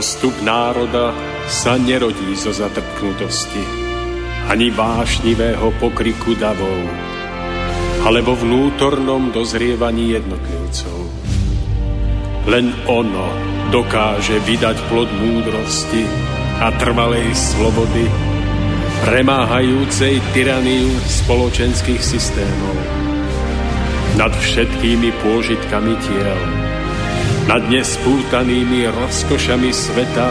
Vzostup národa sa nerodí zo zatrpknutosti, ani vášnivého pokriku davov, alebo vnútornom dozrievaní jednotlivcov. Len ono dokáže vydať plod múdrosti a trvalej slobody, premáhajúcej tyraniu spoločenských systémov. Nad všetkými pôžitkami tiel, nad nespútanými rozkošami sveta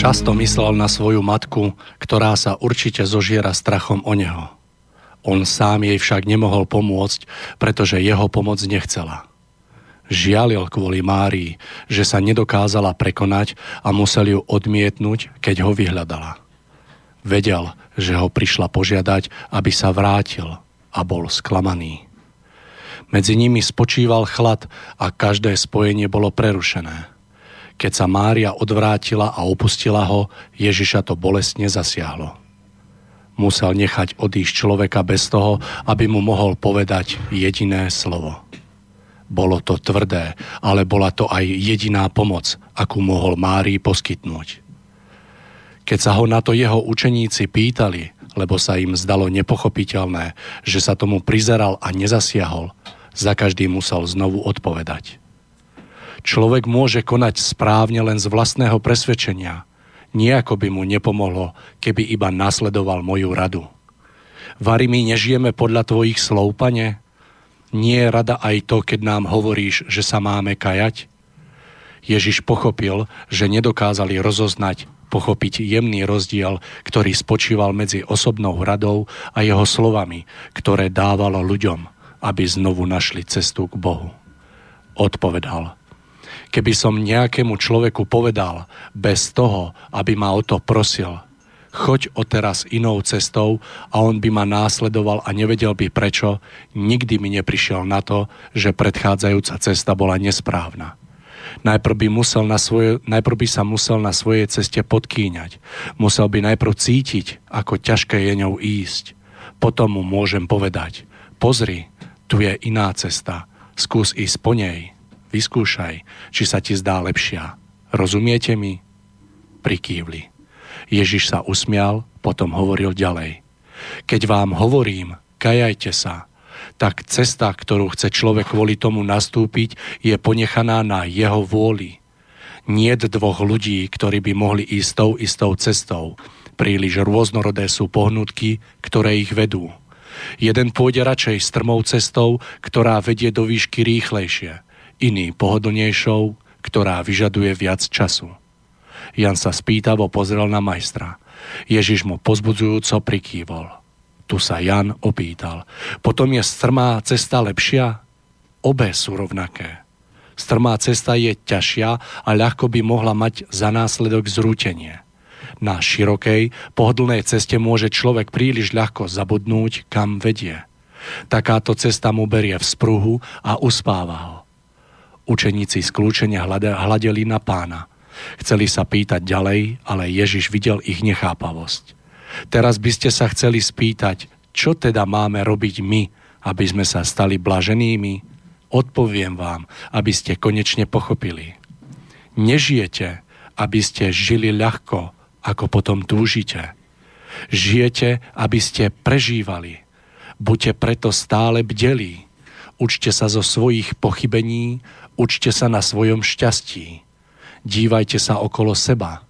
Často myslel na svoju matku, ktorá sa určite zožiera strachom o neho. On sám jej však nemohol pomôcť, pretože jeho pomoc nechcela. Žialil kvôli Márii, že sa nedokázala prekonať a musel ju odmietnúť, keď ho vyhľadala. Vedel, že ho prišla požiadať, aby sa vrátil, a bol sklamaný. Medzi nimi spočíval chlad a každé spojenie bolo prerušené. Keď sa Mária odvrátila a opustila ho, Ježiša to bolestne zasiahlo. Musel nechať odísť človeka bez toho, aby mu mohol povedať jediné slovo. Bolo to tvrdé, ale bola to aj jediná pomoc, akú mohol Márii poskytnúť. Keď sa ho na to jeho učeníci pýtali, lebo sa im zdalo nepochopiteľné, že sa tomu prizeral a nezasiahol, za každý musel znovu odpovedať. Človek môže konať správne len z vlastného presvedčenia. Nijako by mu nepomohlo, keby iba nasledoval moju radu. Vari my nežijeme podľa tvojich slov, Pane? Nie je rada aj to, keď nám hovoríš, že sa máme kajať? Ježiš pochopil, že nedokázali pochopiť jemný rozdiel, ktorý spočíval medzi osobnou radou a jeho slovami, ktoré dávalo ľuďom, aby znovu našli cestu k Bohu. Odpovedal: Keby som nejakému človeku povedal, bez toho, aby ma o to prosil, choď odteraz inou cestou, a on by ma následoval a nevedel by prečo, nikdy mi neprišiel na to, že predchádzajúca cesta bola nesprávna. Najprv by sa musel na svojej ceste podkýňať, musel by najprv cítiť, ako ťažké je ňou ísť. Potom mu môžem povedať: pozri, tu je iná cesta, skús ísť po nej. Vyskúšaj, či sa ti zdá lepšia. Rozumiete mi? Prikývli. Ježiš sa usmial, potom hovoril ďalej: Keď vám hovorím, kajajte sa, tak cesta, ktorú chce človek kvôli tomu nastúpiť, je ponechaná na jeho vôli. Niet dvoch ľudí, ktorí by mohli ísť tou istou cestou. Príliš rôznorodé sú pohnutky, ktoré ich vedú. Jeden pôjde radšej strmou cestou, ktorá vedie do výšky rýchlejšie, iný pohodlnejšou, ktorá vyžaduje viac času. Jan sa spýtavo pozrel na majstra. Ježiš mu povzbudzujúco prikývol. Tu sa Jan opýtal: Potom je strmá cesta lepšia? Obe sú rovnaké. Strmá cesta je ťažšia a ľahko by mohla mať za následok zrútenie. Na širokej, pohodlnej ceste môže človek príliš ľahko zabudnúť, kam vedie. Takáto cesta mu berie v spruhu a uspáva ho. Učeníci skľúčenia hľadeli na Pána. Chceli sa pýtať ďalej, ale Ježiš videl ich nechápavosť. Teraz by ste sa chceli spýtať, čo teda máme robiť my, aby sme sa stali blaženými? Odpoviem vám, aby ste konečne pochopili. Nežijete, aby ste žili ľahko, ako potom túžite. Žijete, aby ste prežívali. Buďte preto stále bdelí. Učte sa zo svojich pochybení, učte sa na svojom šťastí. Dívajte sa okolo seba.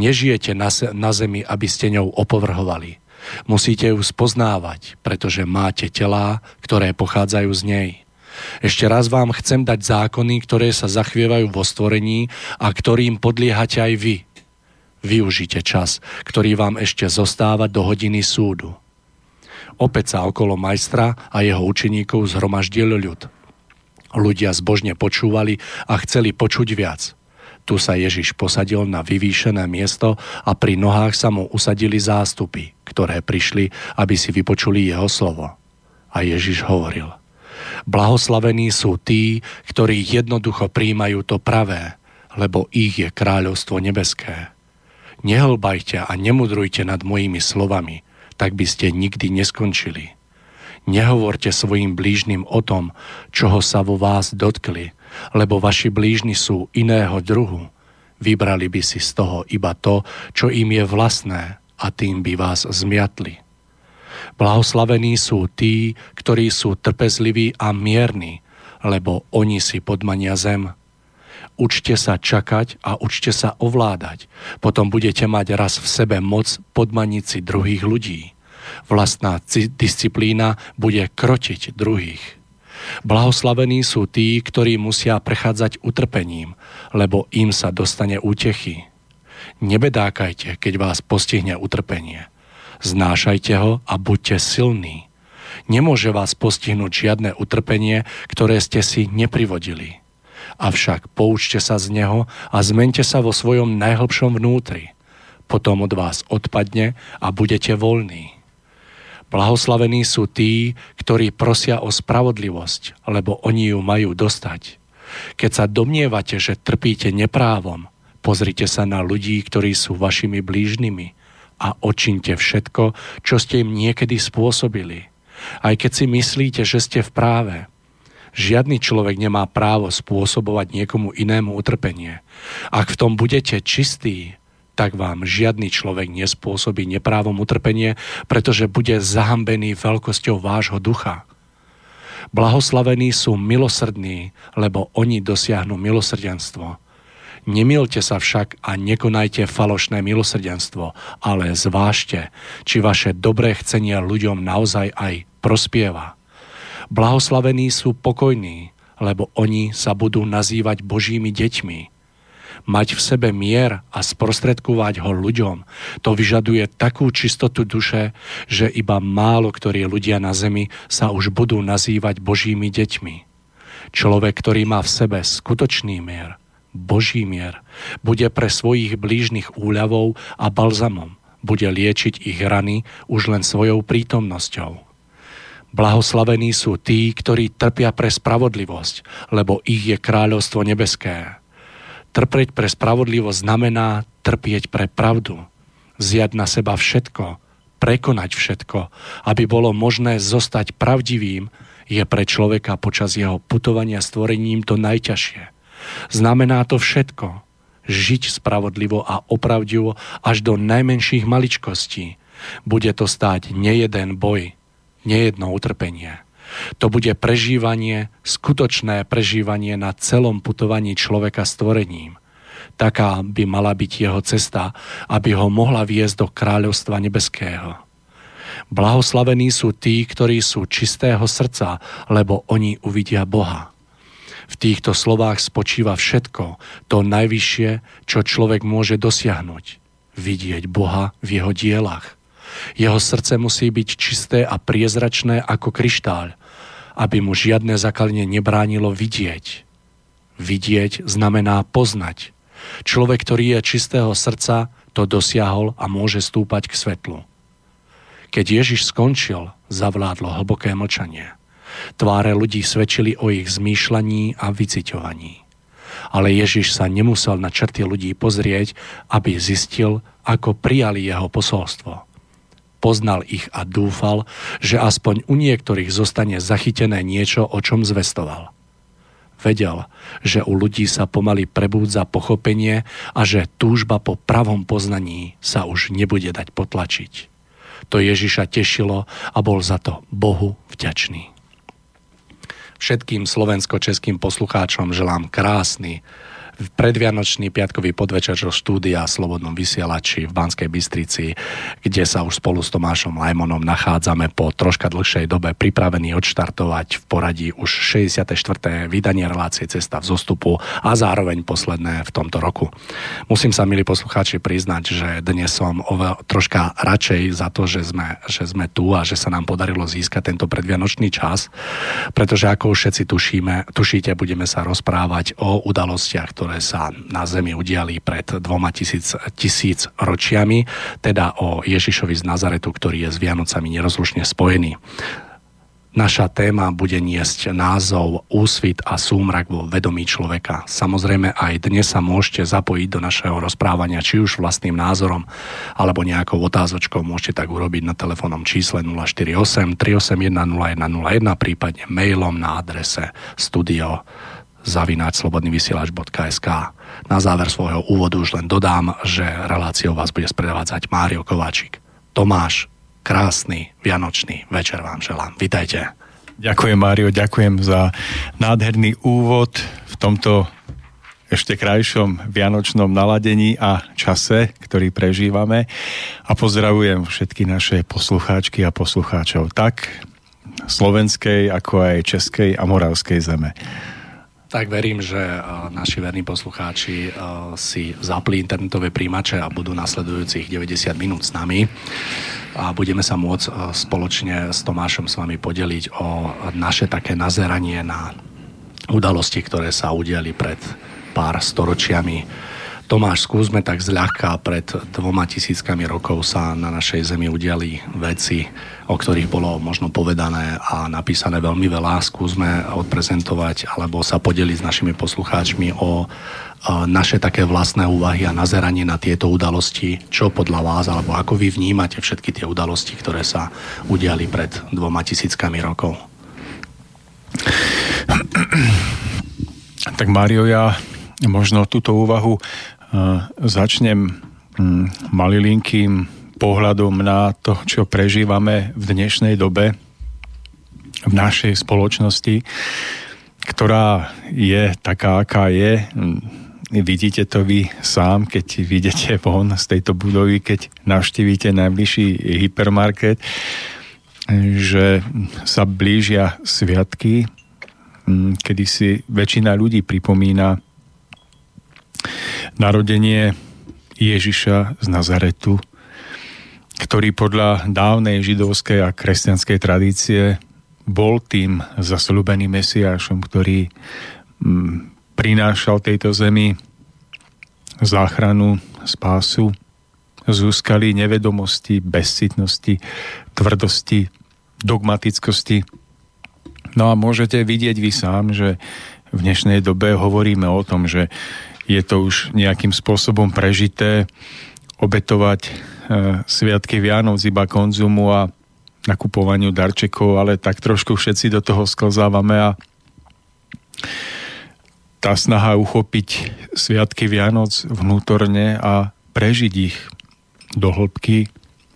Nežijete na zemi, aby ste ňou opovrhovali. Musíte ju spoznávať, pretože máte telá, ktoré pochádzajú z nej. Ešte raz vám chcem dať zákony, ktoré sa zachvievajú vo stvorení a ktorým podliehate aj vy. Využite čas, ktorý vám ešte zostáva do hodiny súdu. Opäť sa okolo majstra a jeho učeníkov zhromaždil ľud. Ľudia zbožne počúvali a chceli počuť viac. Tu sa Ježiš posadil na vyvýšené miesto a pri nohách sa mu usadili zástupy, ktoré prišli, aby si vypočuli jeho slovo. A Ježiš hovoril: Blahoslavení sú tí, ktorí jednoducho príjmajú to pravé, lebo ich je kráľovstvo nebeské. Nehlbajte a nemudrujte nad mojimi slovami, tak by ste nikdy neskončili. Nehovorte svojim blížnym o tom, čoho sa vo vás dotkli, lebo vaši blížni sú iného druhu. Vybrali by si z toho iba to, čo im je vlastné, a tým by vás zmiatli. Blahoslavení sú tí, ktorí sú trpezliví a mierni, lebo oni si podmania zem. Učte sa čakať a učte sa ovládať, potom budete mať raz v sebe moc podmaniť si druhých ľudí. Vlastná disciplína bude krotiť druhých. Blahoslavení sú tí, ktorí musia prechádzať utrpením, lebo im sa dostane útechy. Nebedákajte, keď vás postihne utrpenie. Znášajte ho a buďte silní. Nemôže vás postihnúť žiadne utrpenie, ktoré ste si neprivodili. Avšak poučte sa z neho a zmente sa vo svojom najhlbšom vnútri. Potom od vás odpadne a budete voľní. Blahoslavení sú tí, ktorí prosia o spravodlivosť, lebo oni ju majú dostať. Keď sa domnievate, že trpíte neprávom, pozrite sa na ľudí, ktorí sú vašimi blížnymi a odčiňte všetko, čo ste im niekedy spôsobili. Aj keď si myslíte, že ste v práve. Žiadny človek nemá právo spôsobovať niekomu inému utrpenie. Ak v tom budete čistí, tak vám žiadny človek nespôsobí neprávom utrpenie, pretože bude zahambený veľkosťou vášho ducha. Blahoslavení sú milosrdní, lebo oni dosiahnu milosrdenstvo. Nemilte sa však a nekonajte falošné milosrdenstvo, ale zvážte, či vaše dobré chcenie ľuďom naozaj aj prospieva. Blahoslavení sú pokojní, lebo oni sa budú nazývať Božími deťmi. Mať v sebe mier a sprostredkovať ho ľuďom, to vyžaduje takú čistotu duše, že iba málo ktorí ľudia na zemi sa už budú nazývať Božími deťmi. Človek, ktorý má v sebe skutočný mier, Boží mier, bude pre svojich blížnych úľavou a balzamom, bude liečiť ich rany už len svojou prítomnosťou. Blahoslavení sú tí, ktorí trpia pre spravodlivosť, lebo ich je kráľovstvo nebeské. Trpieť pre spravodlivosť znamená trpieť pre pravdu, vziať na seba všetko, prekonať všetko, aby bolo možné zostať pravdivým, je pre človeka počas jeho putovania stvorením to najťažšie. Znamená to všetko, žiť spravodlivo a opravdivo až do najmenších maličkostí. Bude to stáť nejeden boj, nejedno utrpenie. To bude prežívanie, skutočné prežívanie na celom putovaní človeka stvorením. Taká by mala byť jeho cesta, aby ho mohla viesť do kráľovstva nebeského. Blahoslavení sú tí, ktorí sú čistého srdca, lebo oni uvidia Boha. V týchto slovách spočíva všetko, to najvyššie, čo človek môže dosiahnuť. Vidieť Boha v jeho dielach. Jeho srdce musí byť čisté a priezračné ako kryštáľ, aby mu žiadne zakalenie nebránilo vidieť. Vidieť znamená poznať. Človek, ktorý je čistého srdca, to dosiahol a môže stúpať k svetlu. Keď Ježiš skončil, zavládlo hlboké mlčanie. Tváre ľudí svedčili o ich zmýšľaní a vyciťovaní. Ale Ježiš sa nemusel na črty ľudí pozrieť, aby zistil, ako prijali jeho posolstvo. Poznal ich a dúfal, že aspoň u niektorých zostane zachytené niečo, o čom zvestoval. Vedel, že u ľudí sa pomaly prebúdza pochopenie a že túžba po pravom poznaní sa už nebude dať potlačiť. To Ježiša tešilo a bol za to Bohu vďačný. Všetkým slovensko-českým poslucháčom želám krásny predvianočný piatkový podvečer zo štúdia v Slobodnom vysielači v Banskej Bystrici, kde sa už spolu s Tomášom Lajmonom nachádzame po troška dlhšej dobe pripravení odštartovať v poradí už 64. vydanie relácie Cesta vzostupu a zároveň posledné v tomto roku. Musím sa, milí poslucháči, priznať, že dnes som troška radšej za to, že sme tu a že sa nám podarilo získať tento predvianočný čas, pretože ako všetci tušíte, budeme sa rozprávať o udalostiach, ktoré sa na Zemi udiali pred 2000 ročiami, teda o Ježišovi z Nazaretu, ktorý je s Vianocami nerozlučne spojený. Naša téma bude niesť názov Úsvit a súmrak vo vedomí človeka. Samozrejme, aj dnes sa môžete zapojiť do našeho rozprávania, či už vlastným názorom, alebo nejakou otázočkou. Môžete tak urobiť na telefónnom čísle 048 381 0101, prípadne mailom na adrese studio@slobodnyvysielac.sk. Na záver svojho úvodu už len dodám, že reláciou vás bude sprevádzať Mário Kováčik. Tomáš, krásny vianočný večer vám želám. Vitajte. Ďakujem, Mário, ďakujem za nádherný úvod v tomto ešte krajšom vianočnom naladení a čase, ktorý prežívame. A pozdravujem všetky naše poslucháčky a poslucháčov tak slovenskej, ako aj českej a moravskej zeme. Tak verím, že naši verní poslucháči si zapli internetové príjimače a budú nasledujúcich 90 minút s nami a budeme sa môcť spoločne s Tomášom s vami podeliť o naše také nazeranie na udalosti, ktoré sa udiali pred pár storočiami. Tomáš, skúsme tak zľahka, pred 2000 rokov sa na našej Zemi udiali veci, o ktorých bolo možno povedané a napísané veľmi veľa. Skúsme odprezentovať alebo sa podeliť s našimi poslucháčmi o naše také vlastné úvahy a nazeranie na tieto udalosti. Čo podľa vás, alebo ako vy vnímate všetky tie udalosti, ktoré sa udiali pred 2000 rokov? Tak, Mário, ja možno túto úvahu začnem malilinkým pohľadom na to, čo prežívame v dnešnej dobe v našej spoločnosti, ktorá je taká, aká je. Vidíte to vy sám, keď vidíte von z tejto budovy, keď navštívite najbližší hypermarket, že sa blížia sviatky, kedy si väčšina ľudí pripomína narodenie Ježiša z Nazaretu, ktorý podľa dávnej židovskej a kresťanskej tradície bol tým zasľúbeným Mesiášom, ktorý prinášal tejto zemi záchranu, spásu. Zúskali nevedomosti, bezcitnosti, tvrdosti, dogmatickosti. No a môžete vidieť vy sám, že v dnešnej dobe hovoríme o tom, že je to už nejakým spôsobom prežité obetovať sviatky Vianoc iba konzumu a nakupovaniu darčekov, ale tak trošku všetci do toho sklzávame a tá snaha uchopiť sviatky Vianoc vnútorne a prežiť ich do hĺbky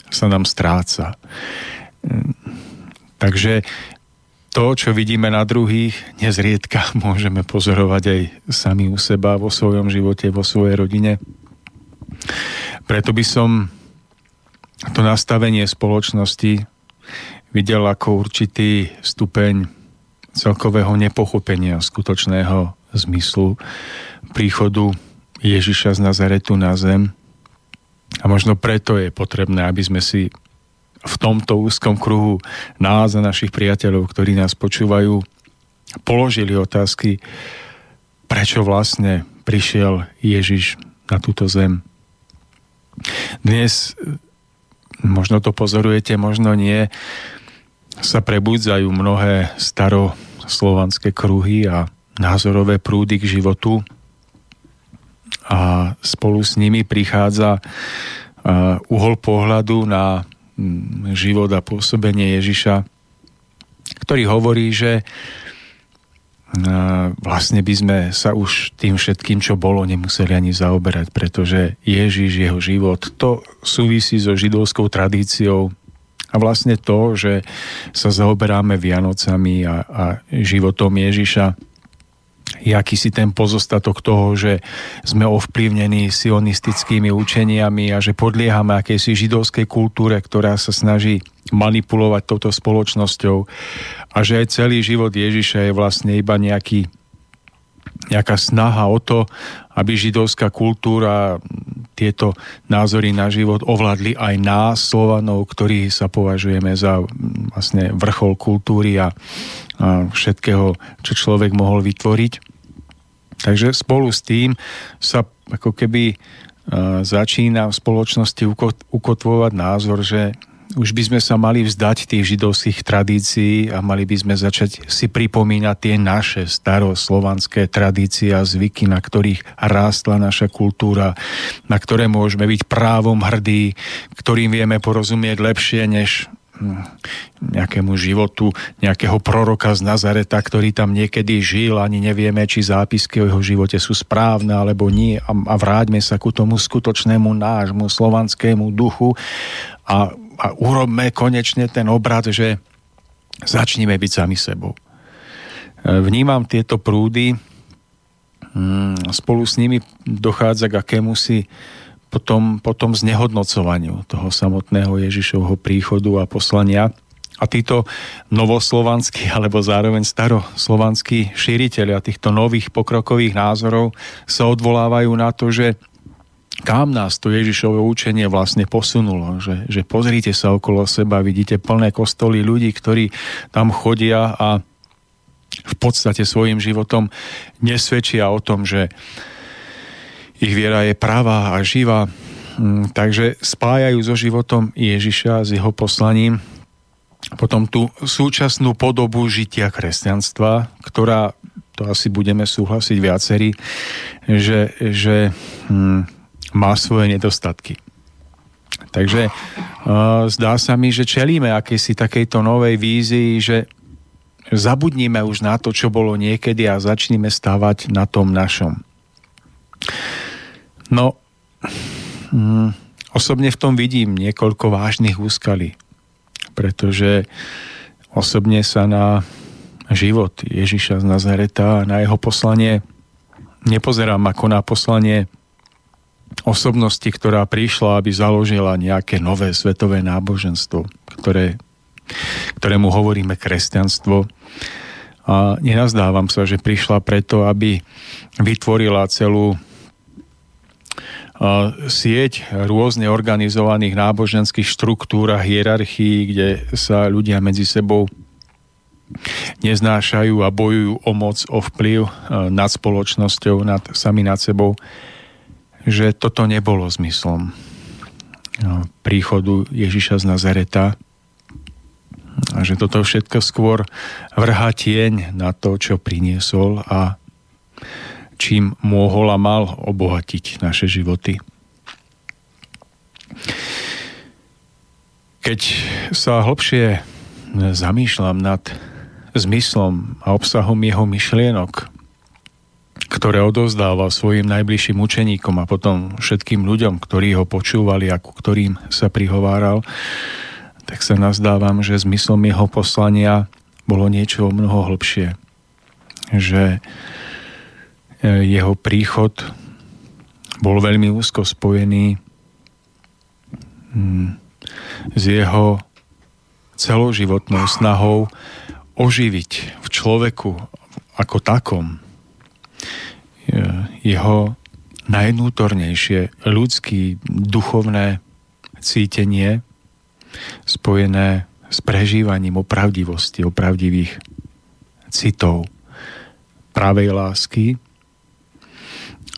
sa nám stráca. Takže to, čo vidíme na druhých, nezriedka môžeme pozorovať aj sami u seba, vo svojom živote, vo svojej rodine. Preto by som to nastavenie spoločnosti videl ako určitý stupeň celkového nepochopenia skutočného zmyslu príchodu Ježiša z Nazaretu na zem. A možno preto je potrebné, aby sme si v tomto úzkom kruhu nás a našich priateľov, ktorí nás počúvajú, položili otázky, prečo vlastne prišiel Ježiš na túto zem. Dnes, možno to pozorujete, možno nie, sa prebudzajú mnohé staroslovanské kruhy a názorové prúdy k životu a spolu s nimi prichádza uhol pohľadu na život a pôsobenie Ježiša, ktorý hovorí, že vlastne by sme sa už tým všetkým, čo bolo, nemuseli ani zaoberať, pretože Ježiš, jeho život, to súvisí so židovskou tradíciou a vlastne to, že sa zaoberáme Vianocami a životom Ježiša, je akýsi ten pozostatok toho, že sme ovplyvnení sionistickými učeniami a že podliehame akejsi židovskej kultúre, ktorá sa snaží manipulovať touto spoločnosťou a že aj celý život Ježiša je vlastne iba nejaká snaha o to, aby židovská kultúra tieto názory na život ovládli aj nás, Slovanov, ktorí sa považujeme za vlastne vrchol kultúry a všetkého, čo človek mohol vytvoriť. Takže spolu s tým sa ako keby začína v spoločnosti ukotvovať názor, že už by sme sa mali vzdať tých židovských tradícií a mali by sme začať si pripomínať tie naše staroslovanské tradície a zvyky, na ktorých rástla naša kultúra, na ktoré môžeme byť právom hrdí, ktorým vieme porozumieť lepšie než nejakému životu nejakého proroka z Nazareta, ktorý tam niekedy žil, ani nevieme, či zápisky o jeho živote sú správne alebo nie, a vráťme sa ku tomu skutočnému nášmu slovanskému duchu a urobme konečne ten obrad, že začneme byť sami sebou. Vnímam tieto prúdy, spolu s nimi dochádza k akémusi potom znehodnocovaniu toho samotného Ježišovho príchodu a poslania. A títo novoslovanskí alebo zároveň staroslovanskí šíritelia týchto nových pokrokových názorov sa odvolávajú na to, že kam nás to Ježišovo učenie vlastne posunulo, že pozrite sa okolo seba, vidíte plné kostoly ľudí, ktorí tam chodia a v podstate svojim životom nesvedčia o tom, že ich viera je pravá a živá, takže spájajú so životom Ježiša, s jeho poslaním potom tú súčasnú podobu žitia kresťanstva, ktorá, to asi budeme súhlasiť viacerí, že má svoje nedostatky. Takže zdá sa mi, že čelíme akejsi takejto novej vízii, že zabudnime už na to, čo bolo niekedy a začneme stávať na tom našom. No, osobne v tom vidím niekoľko vážnych úskalí, pretože osobne sa na život Ježiša z Nazareta a na jeho poslanie nepozerám ako na poslanie osobnosti, ktorá prišla, aby založila nejaké nové svetové náboženstvo, ktorému hovoríme kresťanstvo. A nenazdávam sa, že prišla preto, aby vytvorila celú sieť rôzne organizovaných náboženských štruktúr a hierarchií, kde sa ľudia medzi sebou neznášajú a bojujú o moc, o vplyv nad spoločnosťou, sami nad sebou. Že toto nebolo zmyslom príchodu Ježiša z Nazareta a že toto všetko skôr vrhá tieň na to, čo priniesol a čím mohol a mal obohatiť naše životy. Keď sa hlbšie zamýšľam nad zmyslom a obsahom jeho myšlienok, ktoré odovzdával svojim najbližším učeníkom a potom všetkým ľuďom, ktorí ho počúvali a ku ktorým sa prihováral, tak sa nazdávam, že zmyslom jeho poslania bolo niečo mnoho hlbšie. Že jeho príchod bol veľmi úzko spojený s jeho celoživotnou snahou oživiť v človeku ako takom jeho najvnútornejšie ľudské duchovné cítenie spojené s prežívaním opravdivosti, opravdivých citov, pravej lásky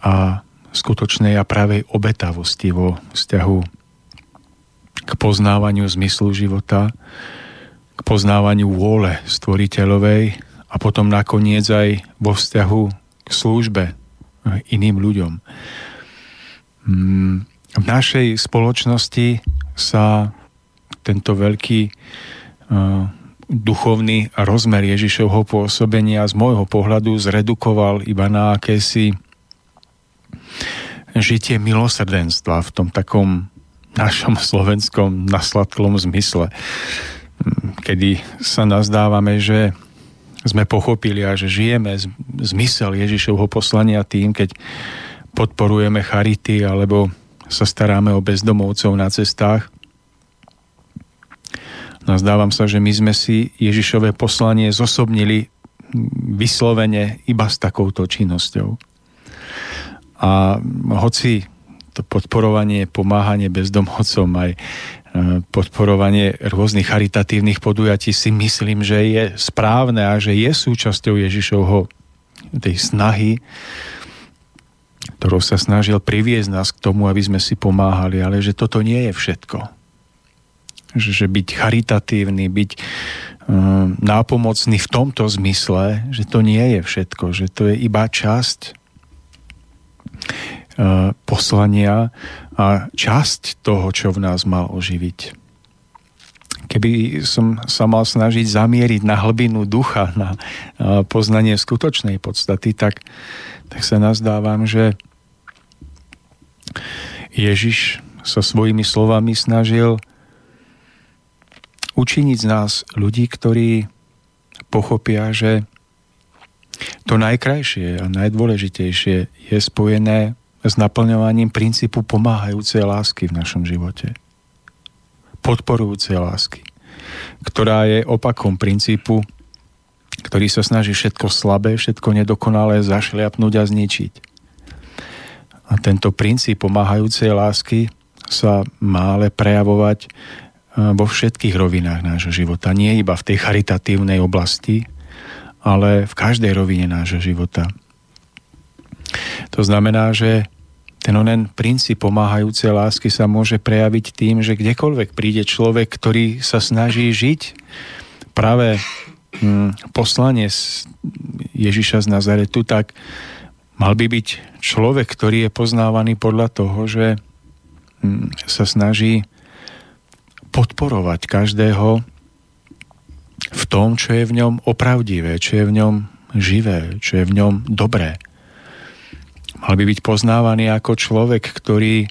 a skutočnej a pravej obetavosti vo vzťahu k poznávaniu zmyslu života, k poznávaniu vôle stvoriteľovej a potom nakoniec aj vo vzťahu k službe iným ľuďom. V našej spoločnosti sa tento veľký duchovný rozmer Ježišovho pôsobenia z môjho pohľadu zredukoval iba na akési žitie milosrdenstva v tom takom našom slovenskom nasladklom zmysle. Kedy sa nazdávame, že sme pochopili a že žijeme zmysel Ježišovho poslania tým, keď podporujeme charity alebo sa staráme o bezdomovcov na cestách. No zdávam sa, že my sme si Ježišové poslanie zosobnili vyslovene iba s takouto činnosťou. A hoci to podporovanie, pomáhanie bezdomovcom, aj podporovanie rôznych charitatívnych podujatí si myslím, že je správne a že je súčasťou Ježišovho tej snahy, ktorou sa snažil priviesť nás k tomu, aby sme si pomáhali, ale že toto nie je všetko. Že byť charitatívny, byť nápomocný v tomto zmysle, že to nie je všetko, že to je iba časť poslania a časť toho, čo v nás mal oživiť. Keby som sa mal snažiť zamieriť na hlbinu ducha, na poznanie skutočnej podstaty, tak sa nazdávam, že Ježiš sa svojimi slovami snažil učiniť z nás ľudí, ktorí pochopia, že to najkrajšie a najdôležitejšie je spojené s naplňovaním princípu pomáhajúcej lásky v našom živote. Podporujúcej lásky, ktorá je opakom princípu, ktorý sa snaží všetko slabé, všetko nedokonalé zašliapnúť a zničiť. A tento princíp pomáhajúcej lásky sa má ale prejavovať vo všetkých rovinách nášho života. Nie iba v tej charitatívnej oblasti, ale v každej rovine nášho života. To znamená, že ten onen princíp pomáhajúcej lásky sa môže prejaviť tým, že kdekoľvek príde človek, ktorý sa snaží žiť práve poslanie Ježiša z Nazaretu, tak mal by byť človek, ktorý je poznávaný podľa toho, že sa snaží podporovať každého v tom, čo je v ňom opravdivé, čo je v ňom živé, čo je v ňom dobré. Mal by byť poznávaný ako človek, ktorý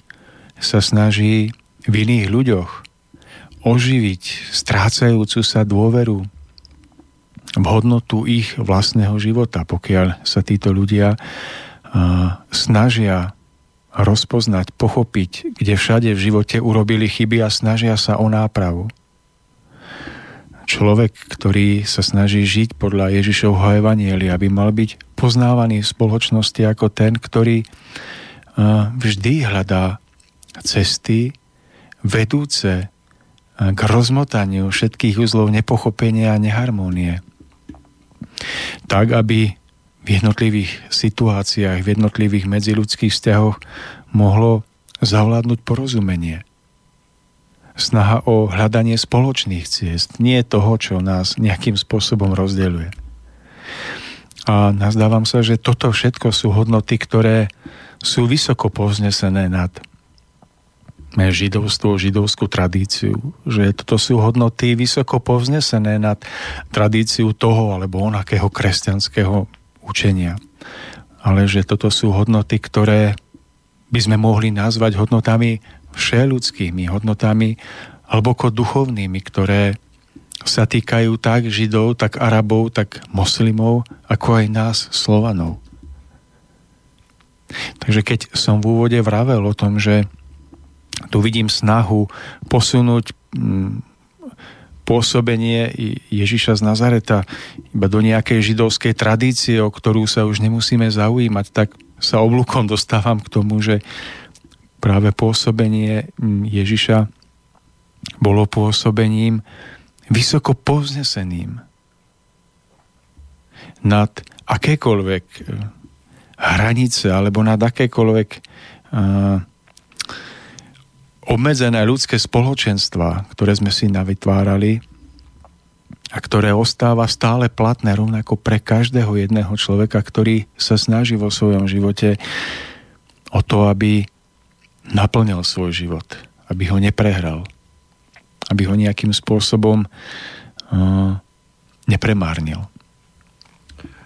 sa snaží v iných ľuďoch oživiť strácajúcu sa dôveru v hodnotu ich vlastného života, pokiaľ sa títo ľudia snažia rozpoznať, pochopiť, kde všade v živote urobili chyby a snažia sa o nápravu. Človek, ktorý sa snaží žiť podľa Ježišovho evanjelia, by mal byť poznávaný v spoločnosti ako ten, ktorý vždy hľadá cesty vedúce k rozmotaniu všetkých uzlov nepochopenia a neharmónie. Tak, aby v jednotlivých situáciách, v jednotlivých medziľudských vzťahoch mohlo zavládnuť porozumenie. Snaha o hľadanie spoločných ciest, nie toho, čo nás nejakým spôsobom rozdeľuje. A nazdávam sa, že toto všetko sú hodnoty, ktoré sú vysoko povznesené nad židovstvo, židovskú tradíciu. Že toto sú hodnoty vysoko povznesené nad tradíciu toho alebo onakého kresťanského učenia. Ale že toto sú hodnoty, ktoré by sme mohli nazvať hodnotami všeľudskými, hodnotami hlboko duchovnými, ktoré sa týkajú tak Židov, tak Arabov, tak moslimov, ako aj nás, Slovanov. Takže keď som v úvode vravel o tom, že tu vidím snahu posunúť pôsobenie Ježiša z Nazareta iba do nejakej židovskej tradície, o ktorú sa už nemusíme zaujímať, tak sa oblúkom dostávam k tomu, že práve pôsobenie Ježiša bolo pôsobením vysoko povzneseným nad akékoľvek hranice alebo nad akékoľvek obmedzené ľudské spoločenstva, ktoré sme si navytvárali a ktoré ostáva stále platné rovnako pre každého jedného človeka, ktorý sa snaží vo svojom živote o to, aby naplnil svoj život, aby ho neprehral, aby ho nejakým spôsobom nepremárnil.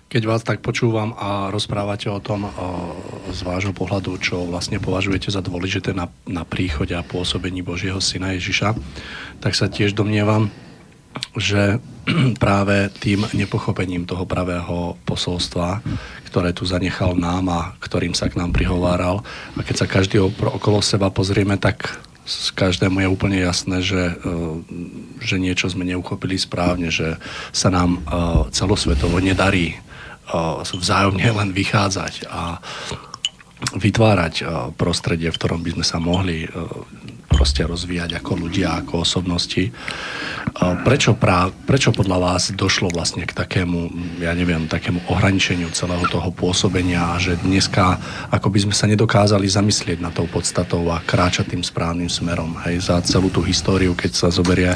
Keď vás tak počúvam a rozprávate o tom z vášho pohľadu, čo vlastne považujete za dôležité na príchode a pôsobení Božieho Syna Ježiša, tak sa tiež domnievam, že práve tým nepochopením toho pravého posolstva, ktoré tu zanechal nám a ktorým sa k nám prihováral, a keď sa každý okolo seba pozrieme, tak každému je úplne jasné, že niečo sme neuchopili správne, že sa nám celosvetovo nedarí vzájomne len vychádzať a vytvárať prostredie, v ktorom by sme sa mohli proste rozvíjať ako ľudia, ako osobnosti. Prečo podľa vás došlo vlastne k takému, ja neviem, takému ohraničeniu celého toho pôsobenia, že dneska ako by sme sa nedokázali zamyslieť na tou podstatou a kráčať tým správnym smerom. Hej, za celú tú históriu, keď sa zoberie,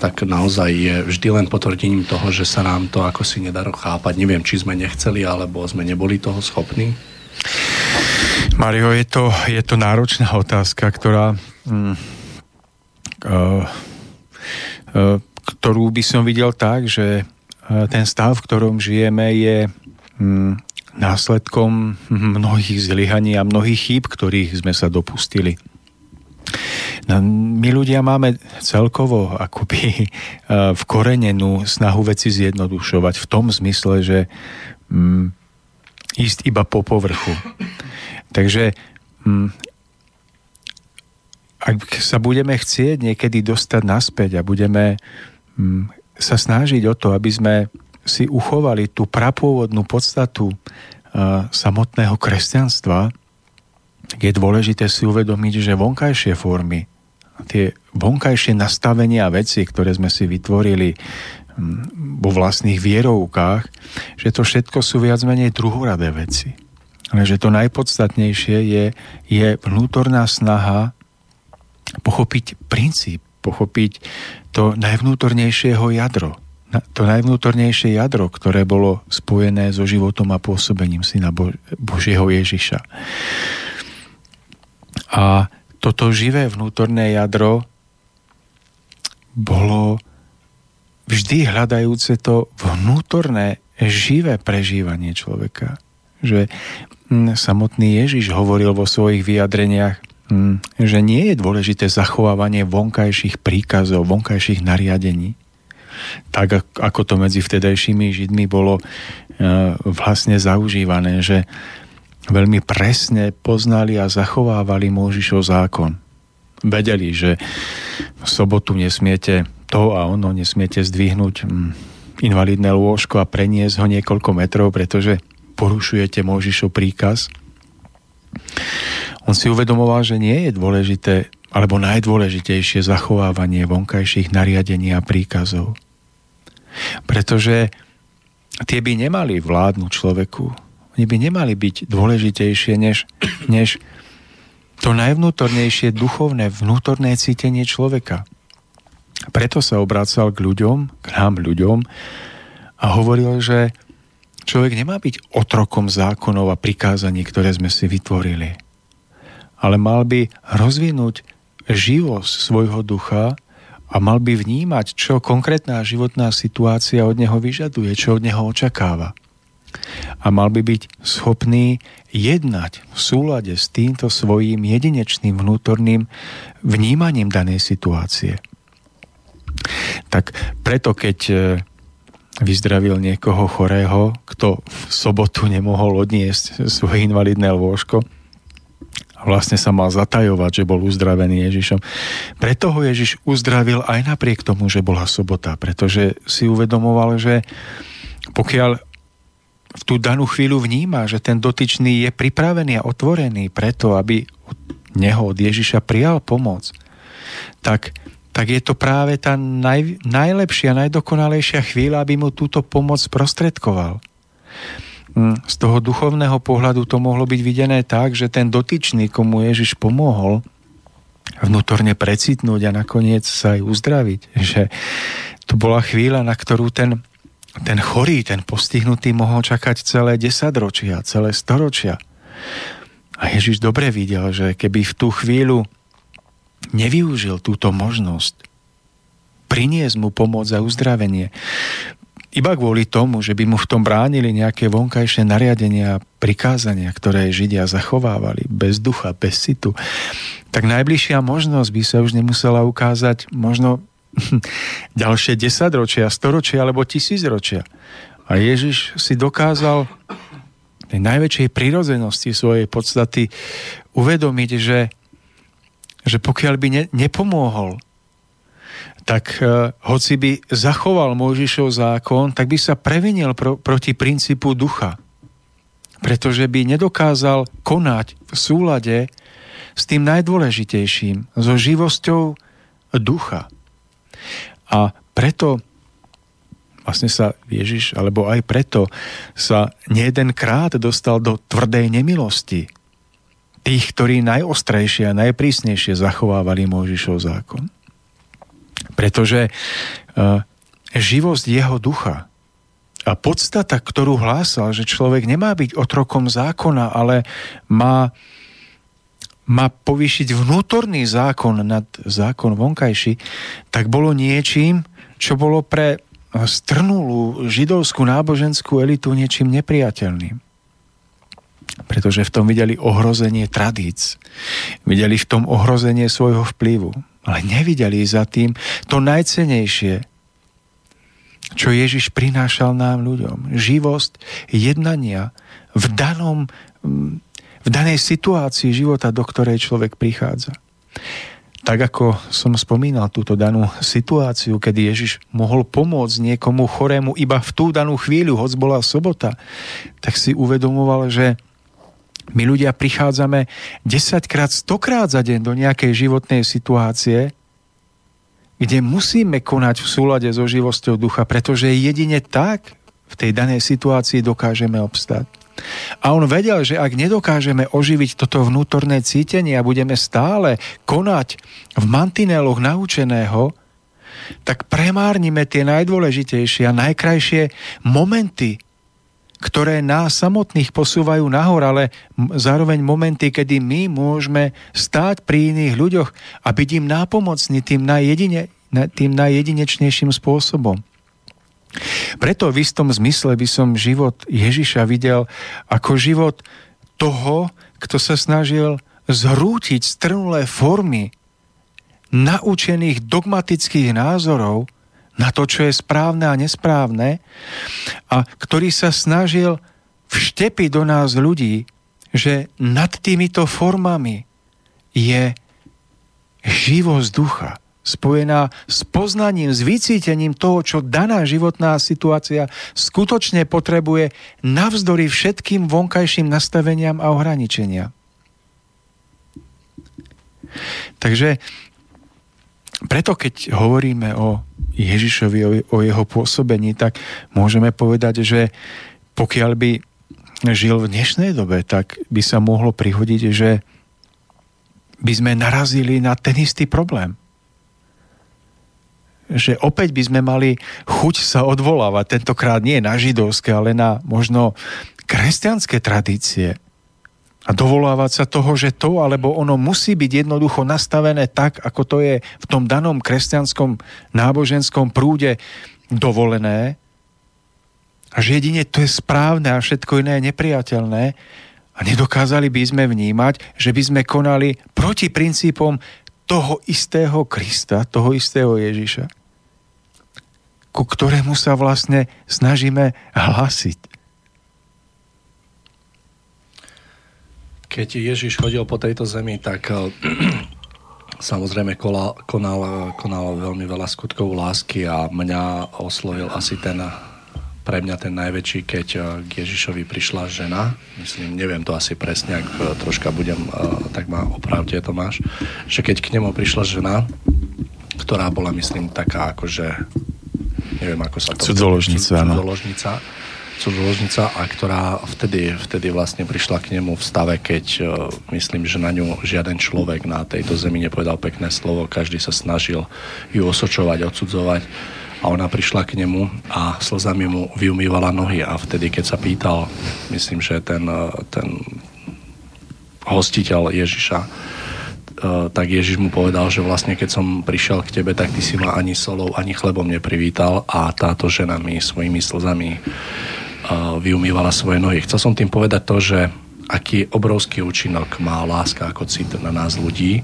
tak naozaj je vždy len potvrdením toho, že sa nám to ako si nedá chápať. Neviem, či sme nechceli, alebo sme neboli toho schopní. Mário, je to náročná otázka, ktorú by som videl tak, že ten stav, v ktorom žijeme, je následkom mnohých zlyhaní a mnohých chýb, ktorých sme sa dopustili. My ľudia máme celkovo akoby vkorenenú snahu veci zjednodušovať v tom zmysle, že ísť iba po povrchu. Takže ak sa budeme chcieť niekedy dostať naspäť a budeme sa snažiť o to, aby sme si uchovali tú prapôvodnú podstatu samotného kresťanstva, je dôležité si uvedomiť, že vonkajšie formy, tie vonkajšie nastavenia veci, ktoré sme si vytvorili vo vlastných vieroukách, že to všetko sú viac menej druhoradé veci. Ale že to najpodstatnejšie je vnútorná snaha pochopiť princíp, pochopiť to najvnútornejšieho jadro. To najvnútornejšie jadro, ktoré bolo spojené so životom a pôsobením Syna Božieho Ježiša. A toto živé vnútorné jadro bolo vždy hľadajúce to vnútorné živé prežívanie človeka. Že samotný Ježiš hovoril vo svojich vyjadreniach, že nie je dôležité zachovávanie vonkajších príkazov, vonkajších nariadení. Tak ako to medzi vtedajšími Židmi bolo vlastne zaužívané, že veľmi presne poznali a zachovávali Mojžišov zákon. Vedeli, že v sobotu nesmiete to a ono, nesmiete zdvihnúť invalidné lôžko a preniesť ho niekoľko metrov, pretože porušujete Mojžišov príkaz. On si uvedomoval, že nie je dôležité, alebo najdôležitejšie zachovávanie vonkajších nariadení a príkazov. Pretože tie by nemali vládnuť človeku. Oni by nemali byť dôležitejšie než to najvnútornejšie duchovné, vnútorné cítenie človeka. Preto sa obracal k nám ľuďom a hovoril, že človek nemá byť otrokom zákonov a prikázaní, ktoré sme si vytvorili. Ale mal by rozvinúť živosť svojho ducha a mal by vnímať, čo konkrétna životná situácia od neho vyžaduje, čo od neho očakáva. A mal by byť schopný jednať v súlade s týmto svojím jedinečným vnútorným vnímaním danej situácie. Tak preto, keď vyzdravil niekoho chorého, kto v sobotu nemohol odniesť svoje invalidné lôžko a vlastne sa mal zatajovať, že bol uzdravený Ježišom, preto ho Ježiš uzdravil aj napriek tomu, že bola sobota, pretože si uvedomoval, že pokiaľ v tú danú chvíľu vníma, že ten dotyčný je pripravený a otvorený preto, aby od neho, od Ježiša prijal pomoc, tak je to práve tá najlepšia, najdokonalejšia chvíľa, aby mu túto pomoc prostredkoval. Z toho duchovného pohľadu to mohlo byť videné tak, že ten dotyčný, komu Ježiš pomohol, vnútorne precitnúť a nakoniec sa aj uzdraviť. Že to bola chvíľa, na ktorú ten chorý, ten postihnutý mohol čakať celé 10 ročia, celé 100 ročia. A Ježiš dobre videl, že keby v tú chvíľu nevyužil túto možnosť priniesť mu pomoc a uzdravenie iba kvôli tomu, že by mu v tom bránili nejaké vonkajšie nariadenia a prikázania, ktoré Židia zachovávali bez ducha, bez citu, tak najbližšia možnosť by sa už nemusela ukázať možno ďalšie 10 ročia, 100 ročia alebo 1000 ročia. A Ježiš si dokázal tej najväčšej prirodzenosti svojej podstaty uvedomiť, že pokiaľ by nepomôhol, tak hoci by zachoval Mojžišov zákon, tak by sa previnil proti princípu ducha. Pretože by nedokázal konať v súlade s tým najdôležitejším, so živosťou ducha. A preto vlastne sa Ježiš, alebo aj preto sa nejedenkrát dostal do tvrdej nemilosti tých, ktorí najostrejšie a najprísnejšie zachovávali Mojžišov zákon. Pretože živosť jeho ducha a podstata, ktorú hlásal, že človek nemá byť otrokom zákona, ale má povýšiť vnútorný zákon nad zákon vonkajší, tak bolo niečím, čo bolo pre strnulú židovskú náboženskú elitu niečím nepriateľným. Pretože v tom videli ohrozenie tradíc. Videli v tom ohrozenie svojho vplyvu. Ale nevideli za tým to najcennejšie, čo Ježiš prinášal nám ľuďom. Živosť jednania v danej situácii života, do ktorej človek prichádza. Tak ako som spomínal túto danú situáciu, kedy Ježiš mohol pomôcť niekomu chorému iba v tú danú chvíľu, hoď bola sobota, tak si uvedomoval, že my ľudia prichádzame 10-krát, 100-krát za deň do nejakej životnej situácie, kde musíme konať v súlade so živosťou ducha, pretože jedine tak v tej danej situácii dokážeme obstať. A on vedel, že ak nedokážeme oživiť toto vnútorné cítenie a budeme stále konať v mantinéloch naučeného, tak premárnime tie najdôležitejšie a najkrajšie momenty, ktoré nás samotných posúvajú nahor, ale zároveň momenty, kedy my môžeme stáť pri iných ľuďoch a byť im nápomocní tým najjedinečnejším spôsobom. Preto v istom zmysle by som život Ježiša videl ako život toho, kto sa snažil zhrútiť strnulé formy naučených dogmatických názorov na to, čo je správne a nesprávne, a ktorý sa snažil vštepiť do nás ľudí, že nad týmito formami je živosť ducha, spojená s poznaním, s vycítením toho, čo daná životná situácia skutočne potrebuje navzdory všetkým vonkajším nastaveniam a ohraničenia. Takže preto, keď hovoríme o Ježišovi, o jeho pôsobení, tak môžeme povedať, že pokiaľ by žil v dnešnej dobe, tak by sa mohlo prihodiť, že by sme narazili na ten istý problém. Že opäť by sme mali chuť sa odvolávať, tentokrát nie na židovské, ale na možno kresťanské tradície. A dovolávať sa toho, že to alebo ono musí byť jednoducho nastavené tak, ako to je v tom danom kresťanskom náboženskom prúde dovolené. A že jedine to je správne a všetko iné je nepriateľné. A nedokázali by sme vnímať, že by sme konali proti princípom toho istého Krista, toho istého Ježiša, ku ktorému sa vlastne snažíme hlásiť. Keď Ježiš chodil po tejto zemi, tak samozrejme konal veľmi veľa skutkov lásky a mňa oslovil asi pre mňa ten najväčší, keď k Ježišovi prišla žena. Myslím, neviem to asi presne, ak troška budem, tak ma opravte, Tomáš, že keď k nemu prišla žena, ktorá bola, myslím, taká akože, neviem, ako sa to... Cudzoložnica, a ktorá vtedy vlastne prišla k nemu v stave, keď myslím, že na ňu žiaden človek na tejto zemi nepovedal pekné slovo, každý sa snažil ju osočovať, odsudzovať, a ona prišla k nemu a slzami mu vyumývala nohy, a vtedy, keď sa pýtal, myslím, že ten hostiteľ Ježiša, tak Ježiš mu povedal, že vlastne keď som prišiel k tebe, tak ty si ma ani solou, ani chlebom neprivítal, a táto žena mi svojimi slzami vyumývala svoje nohy. Chcel som tým povedať to, že aký obrovský účinok má láska ako cít na nás ľudí,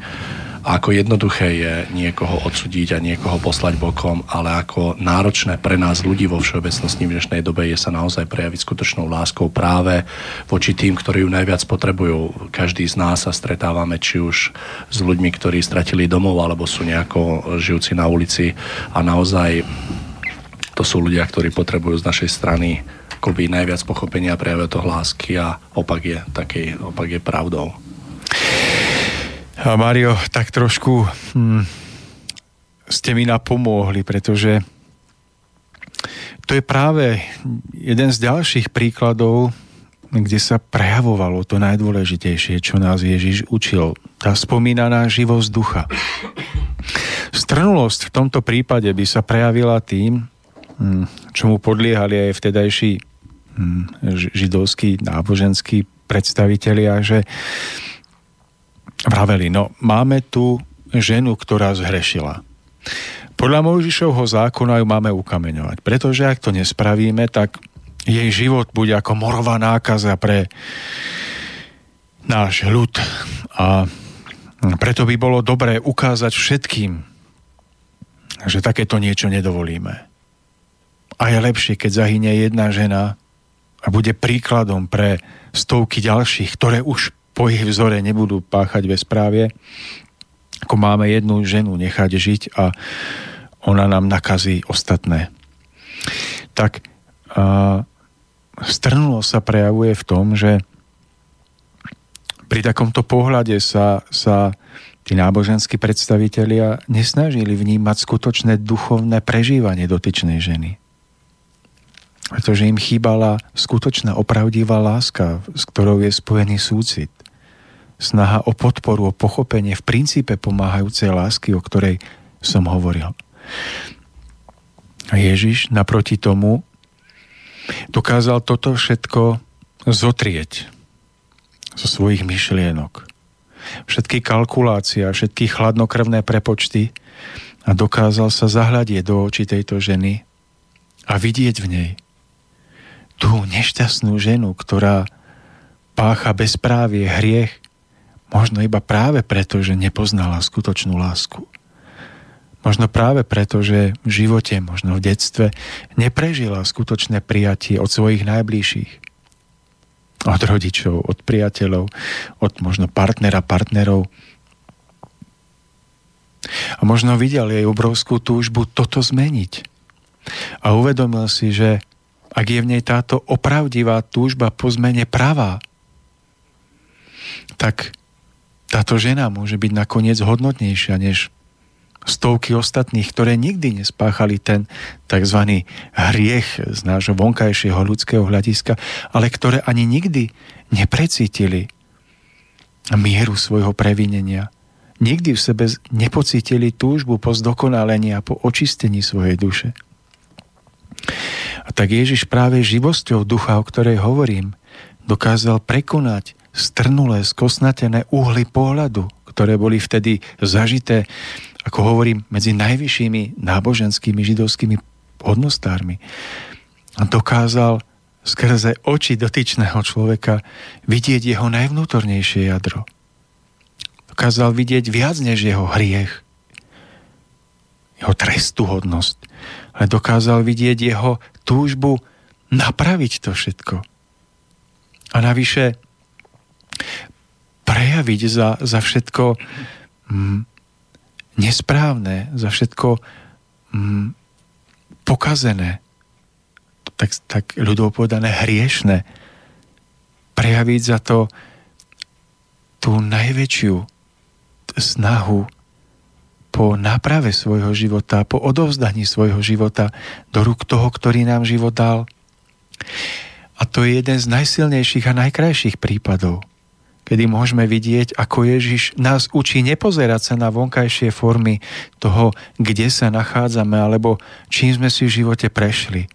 Ako jednoduché je niekoho odsúdiť a niekoho poslať bokom, ale ako náročné pre nás ľudí vo všeobecnosti v dnešnej dobe je sa naozaj prejaviť skutočnou láskou práve voči tým, ktorí ju najviac potrebujú. Každý z nás sa stretávame či už s ľuďmi, ktorí stratili domov alebo sú nejako žijúci na ulici a naozaj to sú ľudia, ktorí potrebujú z našej strany akoby najviac pochopenia a prejavia to lásky a opak je pravdou. A Mário, tak trošku ste mi napomohli, pretože to je práve jeden z ďalších príkladov, kde sa prejavovalo to najdôležitejšie, čo nás Ježiš učil. Tá spomínaná živosť ducha. Strnulosť v tomto prípade by sa prejavila tým, čomu podliehali aj vtedajší židovskí náboženskí predstavitelia, že vraveli, no máme tu ženu, ktorá zhrešila. Podľa Mojžišovho zákona ju máme ukameňovať, pretože ak to nespravíme, tak jej život bude ako morová nákaza pre náš ľud. A preto by bolo dobré ukázať všetkým, že takéto niečo nedovolíme. A je lepšie, keď zahynie jedna žena a bude príkladom pre stovky ďalších, ktoré už po ich vzore nebudú páchať bezprávie, ako máme jednu ženu nechať žiť a ona nám nakazí ostatné. Tak strnulo sa prejavuje v tom, že pri takomto pohľade sa tí náboženskí predstavitelia nesnažili vnímať skutočné duchovné prežívanie dotyčnej ženy. Pretože im chýbala skutočná opravdivá láska, s ktorou je spojený súcit. Snaha o podporu, o pochopenie v princípe pomáhajúcej lásky, o ktorej som hovoril. A Ježiš naproti tomu dokázal toto všetko zotrieť zo svojich myšlienok. Všetky kalkulácie, všetky chladnokrvné prepočty a dokázal sa zahľadieť do očí tejto ženy a vidieť v nej tú nešťastnú ženu, ktorá pácha bezprávie, hriech, možno iba práve preto, že nepoznala skutočnú lásku. Možno práve preto, že v živote, možno v detstve neprežila skutočné prijatie od svojich najbližších. Od rodičov, od priateľov, od možno partnerov. A možno videl jej obrovskú túžbu toto zmeniť. A uvedomil si, že ak je v nej táto opravdivá túžba po zmene pravá, tak táto žena môže byť nakoniec hodnotnejšia než stovky ostatných, ktoré nikdy nespáchali ten tzv. Hriech z nášho vonkajšieho ľudského hľadiska, ale ktoré ani nikdy neprecítili mieru svojho previnenia. Nikdy v sebe nepocítili túžbu po zdokonalení a po očistení svojej duše. A tak Ježiš práve živosťou ducha, o ktorej hovorím, dokázal prekonať strnulé, skosnatené uhly pohľadu, ktoré boli vtedy zažité, ako hovorím, medzi najvyššími náboženskými židovskými hodnostármi. A dokázal skrze oči dotyčného človeka vidieť jeho najvnútornejšie jadro. Dokázal vidieť viac než jeho hriech, jeho trestuhodnosť, ale dokázal vidieť jeho túžbu napraviť to všetko. A navyše prejaviť za všetko nesprávne, za všetko pokazené, tak ľudov povedané hriešne, prejaviť za to tú najväčšiu snahu po náprave svojho života, po odovzdaní svojho života do rúk toho, ktorý nám život dal. A to je jeden z najsilnejších a najkrajších prípadov, kedy môžeme vidieť, ako Ježiš nás učí nepozerať sa na vonkajšie formy toho, kde sa nachádzame, alebo čím sme si v živote prešli.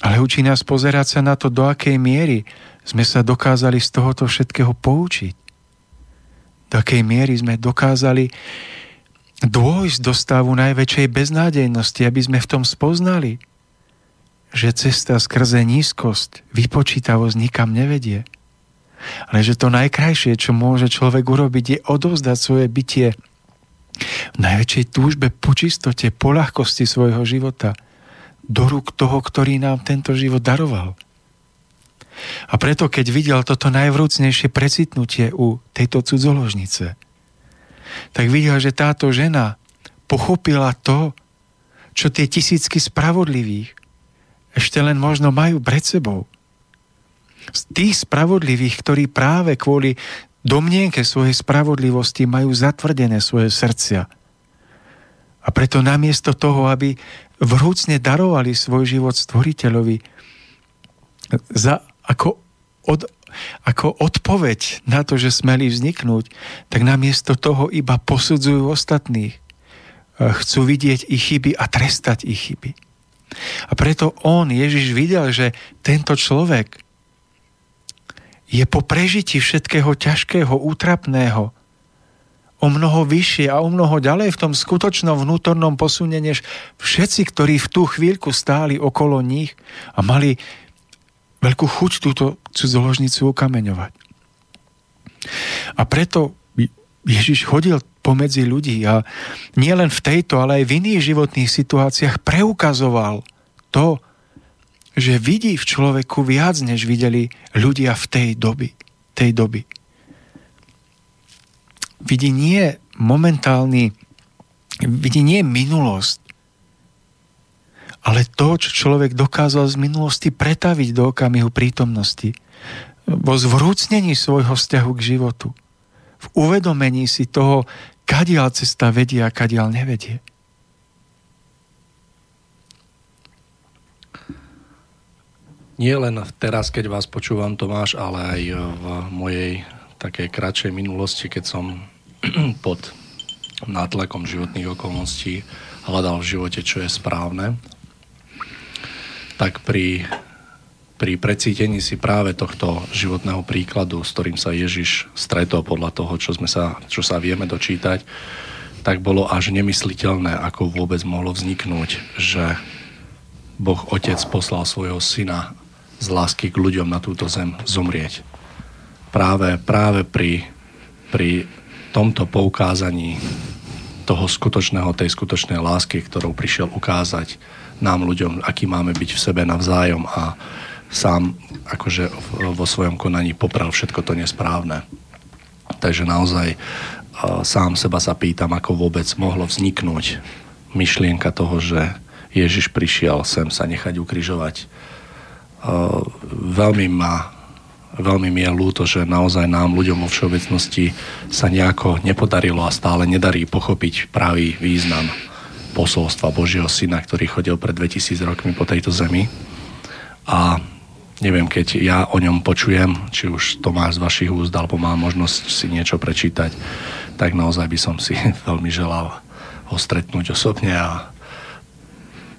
Ale učí nás pozerať sa na to, do akej miery sme sa dokázali z tohoto všetkého poučiť. Do akej miery sme dokázali dôjsť do stavu najväčšej beznádejnosti, aby sme v tom spoznali, že cesta skrze nízkosť, vypočítavosť nikam nevedie. Ale že to najkrajšie, čo môže človek urobiť, je odovzdať svoje bytie v najväčšej túžbe po čistote, po ľahkosti svojho života do rúk toho, ktorý nám tento život daroval. A preto, keď videl toto najvrúcnejšie precitnutie u tejto cudzoložnice, tak videl, že táto žena pochopila to, čo tie tisícky spravodlivých ešte len možno majú pred sebou. Z tých spravodlivých, ktorí práve kvôli domnienke svojej spravodlivosti majú zatvrdené svoje srdcia. A preto namiesto toho, aby vrúcne darovali svoj život Stvoriteľovi ako odpoveď na to, že smeli vzniknúť, tak namiesto toho iba posudzujú ostatných. Chcú vidieť ich chyby a trestať ich chyby. A preto on, Ježiš, videl, že tento človek je po prežití všetkého ťažkého, útrapného o mnoho vyššie a o mnoho ďalej v tom skutočnom vnútornom posune, než všetci, ktorí v tú chvíľku stáli okolo nich a mali veľkú chuť túto cudzoložnicu ukameňovať. A preto Ježiš chodil pomedzi ľudí a nie len v tejto, ale aj v iných životných situáciách preukazoval to, že vidí v človeku viac, než videli ľudia v tej doby. Vidí nie minulosť, ale to, čo človek dokázal z minulosti pretaviť do okamihu prítomnosti, vo zvrúcnení svojho vzťahu k životu, v uvedomení si toho, kadiaľ cesta vedie a kadiaľ nevedie. Nie len teraz, keď vás počúvam, Tomáš, ale aj v mojej takej kratšej minulosti, keď som pod nátlakom životných okolností hľadal v živote, čo je správne, tak pri precítení si práve tohto životného príkladu, s ktorým sa Ježiš stretol podľa toho, čo sa vieme dočítať, tak bolo až nemysliteľné, ako vôbec mohlo vzniknúť, že Boh Otec poslal svojho syna z lásky k ľuďom na túto zem zomrieť. Práve pri tomto poukázaní tej skutočnej lásky, ktorou prišiel ukázať nám ľuďom, aký máme byť v sebe navzájom, a sám akože vo svojom konaní popral všetko to nesprávne. Takže naozaj sám seba sa pýtam, ako vôbec mohlo vzniknúť myšlienka toho, že Ježiš prišiel sem sa nechať ukrižovať. Veľmi mi je ľúto, že naozaj nám ľuďom vo všeobecnosti sa nejako nepodarilo a stále nedarí pochopiť pravý význam posolstva Božieho syna, ktorý chodil pred 2000 rokmi po tejto zemi. A neviem, keď ja o ňom počujem, či už Tomáš z vašich úst alebo mám možnosť si niečo prečítať, tak naozaj by som si veľmi želal ho stretnúť osobne a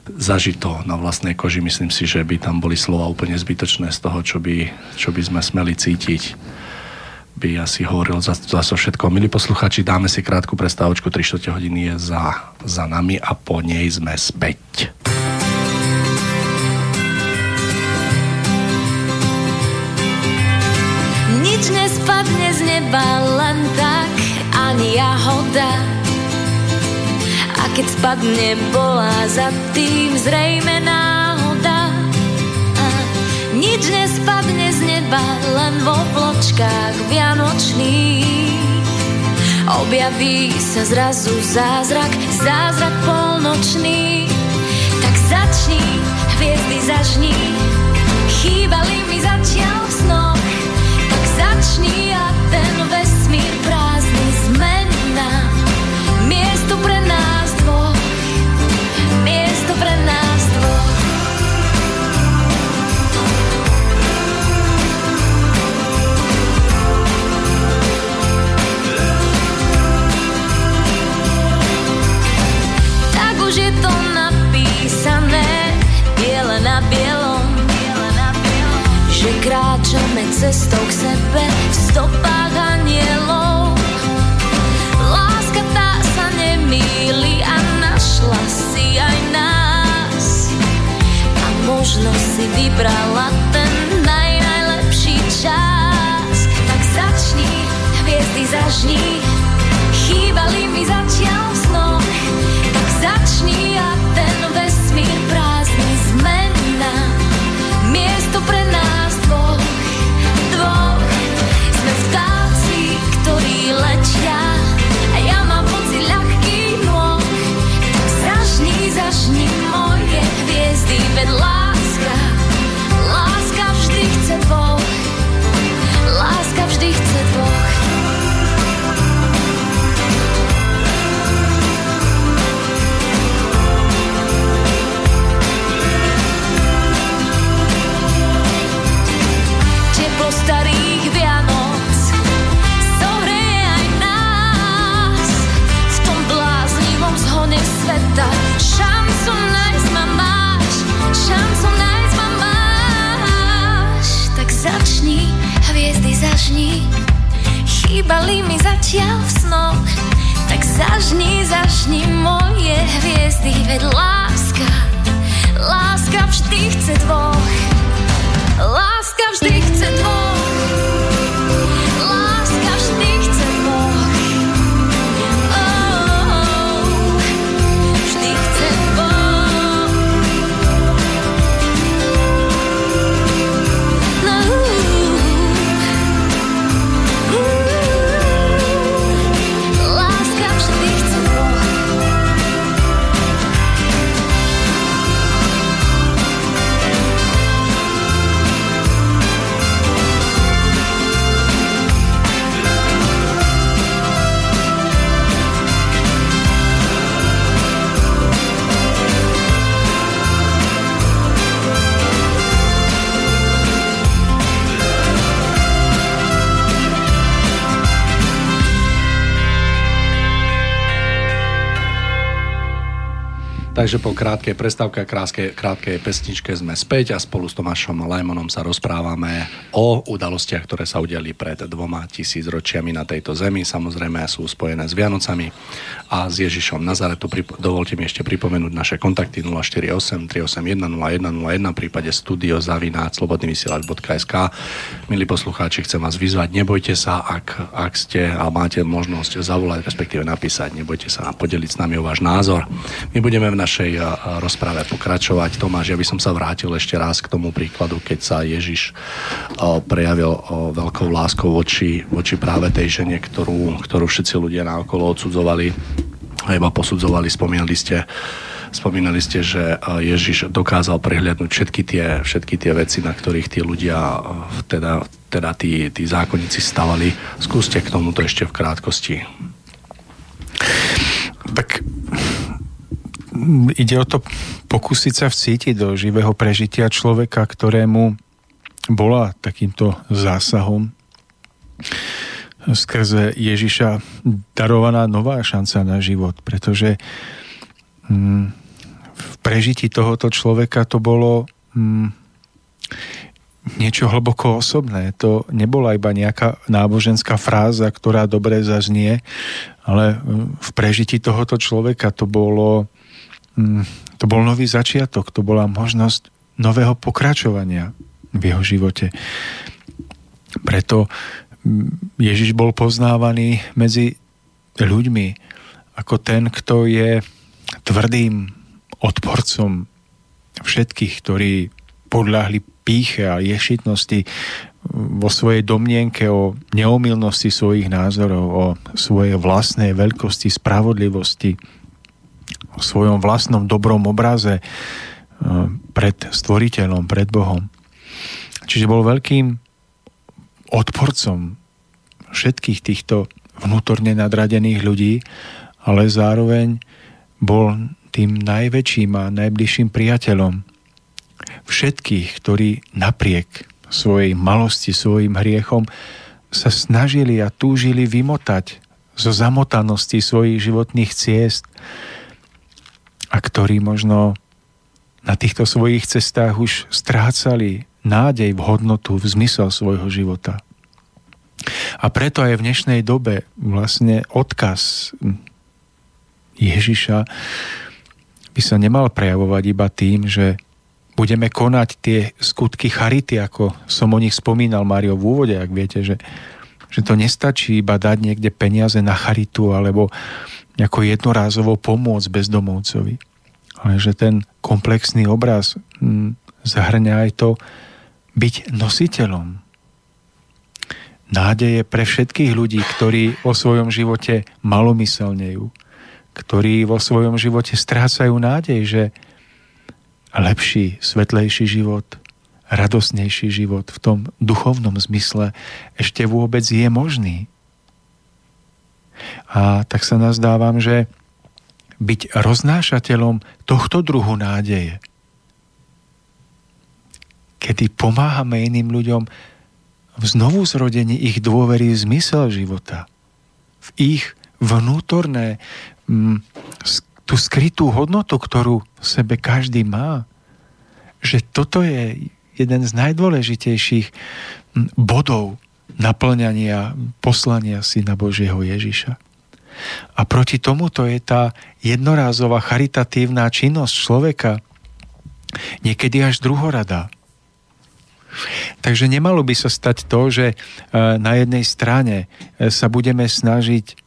zažiť to na vlastnej koži. Myslím si, že by tam boli slova úplne zbytočné z toho, čo by sme smeli cítiť. By asi hovoril za so všetko. Milí posluchači, dáme si krátku prestávočku, 3-4 hodiny je za nami a po nej sme späť. Nič nespadne z neba len tak, ani jahoda. A keď spadne, bola za tým zrejme náhoda. Nič nespadne z neba, len v obločkách vianočných objaví sa zrazu zázrak polnočný. Tak začni, hviezdy zažni, chýbali mi zatiaľ v snoch. Tak začni a ten vesmír prázdny zmená miesto pre nás dvoch, miesto pre nás dvoch. Už je to napísané biele na bielom, že kráčame cestou k sebe v stopách anielov. zažni, chýbali mi zatiaľ v snoch, tak začni a ten vesmír prázdny zmena miesto pre nás dvoch. Sme vtáci, ktorí letia a ja mám pocit ľahkých nôh, tak zažni moje hviezdy, veď láska vždy chce dvoch, láska vždy chce dvoch. Teplo starých Vianoc zohreje aj nás v tom bláznivom zhone sveta. Šancu nájsť ma máš, šancu nájsť ma máš, tak začni, hviezdy zažni, chýbali mi zatiaľ v snoch, tak zažni moje hviezdy, veď láska vždy chce dvoch, láska vždy chce dvoch, láska vždy chce dvoch, oh, vždy chce dvoch. No. Takže po krátkej prestávke a krátkej pesničke sme späť a spolu s Tomášom Lajmonom sa rozprávame o udalostiach, ktoré sa udiali pred 2000 ročiami na tejto zemi. Samozrejme sú spojené s Vianocami a s Ježišom Nazaretu. Dovolte mi ešte pripomenúť naše kontakty 048 381 0101 v prípade studio@slobodnyvysielac.sk. Milí poslucháči, chcem vás vyzvať, nebojte sa, ak ste a máte možnosť zavolať, respektíve napísať, nebojte sa a podeliť s nami o váš názor. My budeme v našej rozprave pokračovať. Tomáš, ja by som sa vrátil ešte raz k tomu príkladu, keď sa Ježiš prejavil veľkou láskou voči práve tej žene, ktorú všetci ľudia naokolo odsudzovali a iba posudzovali. Spomínali ste, že Ježiš dokázal prehliadnúť všetky tie veci, na ktorých tí ľudia, teda tí zákonníci stavali. Skúste k tomuto ešte v krátkosti. Tak ide o to pokúsiť sa vcítiť do živého prežitia človeka, ktorému bola takýmto zásahom skrze Ježiša darovaná nová šanca na život, pretože v prežití tohoto človeka to bolo niečo hlboko osobné. To nebola iba nejaká náboženská fráza, ktorá dobre zaznie, ale v prežití tohoto človeka to bol nový začiatok, to bola možnosť nového pokračovania v jeho živote. Preto Ježiš bol poznávaný medzi ľuďmi ako ten, kto je tvrdým odporcom všetkých, ktorí podľahli pýche a ješitnosti vo svojej domnienke o neomylnosti svojich názorov, o svojej vlastnej veľkosti, spravodlivosti, o svojom vlastnom dobrom obraze pred stvoriteľom, pred Bohom. Čiže bol veľkým odporcom všetkých týchto vnútorne nadradených ľudí, ale zároveň bol tým najväčším a najbližším priateľom všetkých, ktorí napriek svojej malosti, svojim hriechom sa snažili a túžili vymotať zo zamotanosti svojich životných ciest, a ktorí možno na týchto svojich cestách už strácali nádej v hodnotu, v zmysel svojho života. A preto aj v dnešnej dobe vlastne odkaz Ježiša by sa nemal prejavovať iba tým, že budeme konať tie skutky charity, ako som o nich spomínal, Mário, v úvode, ak viete, že že to nestačí iba dať niekde peniaze na charitu alebo nejako jednorázovo pomôcť bezdomovcovi. Ale že ten komplexný obraz zahrňa aj to byť nositeľom nádeje pre všetkých ľudí, ktorí vo svojom živote malomyselnejú, ktorí vo svojom živote strácajú nádej, že lepší, svetlejší život, radosnejší život v tom duchovnom zmysle ešte vôbec je možný. A tak sa nazdávam, že byť roznášateľom tohto druhu nádeje, kedy pomáhame iným ľuďom v znovuzrodení ich dôvery v zmysel života, v ich vnútorné, tú skrytú hodnotu, ktorú v sebe každý má, že toto je jeden z najdôležitejších bodov naplňania poslania Syna Božieho Ježiša. A proti tomuto je tá jednorázová charitatívna činnosť človeka niekedy až druhoradá. Takže nemalo by sa stať to, že na jednej strane sa budeme snažiť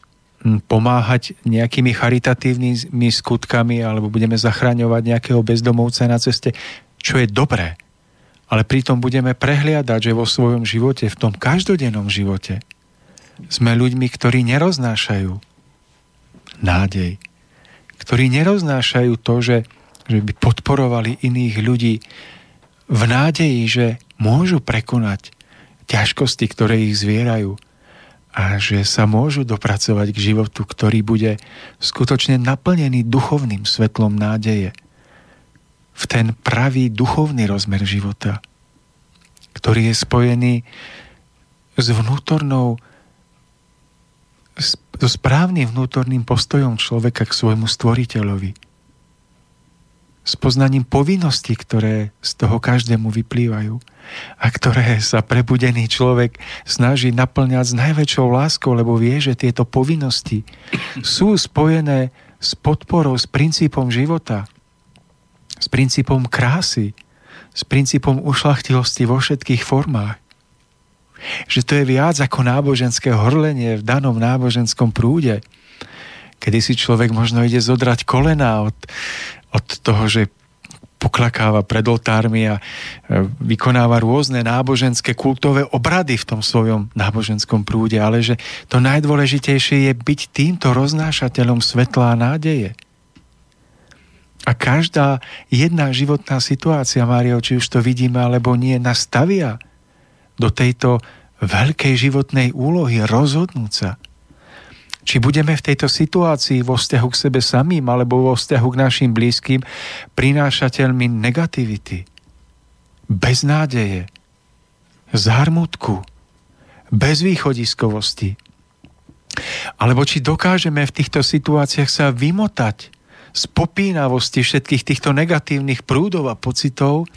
pomáhať nejakými charitatívnymi skutkami alebo budeme zachraňovať nejakého bezdomovca na ceste, čo je dobré. Ale pritom budeme prehliadať, že vo svojom živote, v tom každodennom živote sme ľuďmi, ktorí neroznášajú nádej, ktorí neroznášajú to, že by podporovali iných ľudí v nádeji, že môžu prekonať ťažkosti, ktoré ich zvierajú, a že sa môžu dopracovať k životu, ktorý bude skutočne naplnený duchovným svetlom nádeje. V ten pravý duchovný rozmer života, ktorý je spojený s vnútornou, so správnym vnútorným postojom človeka k svojmu stvoriteľovi. S poznaním povinností, ktoré z toho každému vyplývajú a ktoré sa prebudený človek snaží naplňať s najväčšou láskou, lebo vie, že tieto povinnosti sú spojené s podporou, s princípom života, s princípom krásy, s princípom ušľachtilosti vo všetkých formách. Že to je viac ako náboženské horlenie v danom náboženskom prúde, kedy si človek možno ide zodrať kolena od toho, že poklakáva pred oltármi a vykonáva rôzne náboženské kultové obrady v tom svojom náboženskom prúde, ale že to najdôležitejšie je byť týmto roznášateľom svetla a nádeje. A každá jedna životná situácia, Mário, či už to vidíme alebo nie, nastavia do tejto veľkej životnej úlohy rozhodnúť sa. Či budeme v tejto situácii vo vzťahu k sebe samým alebo vo vzťahu k našim blízkym prinášateľmi negativity, beznádeje, zármutku, bezvýchodiskovosti. Alebo či dokážeme v týchto situáciách sa vymotať z popínavosti všetkých týchto negatívnych prúdov a pocitov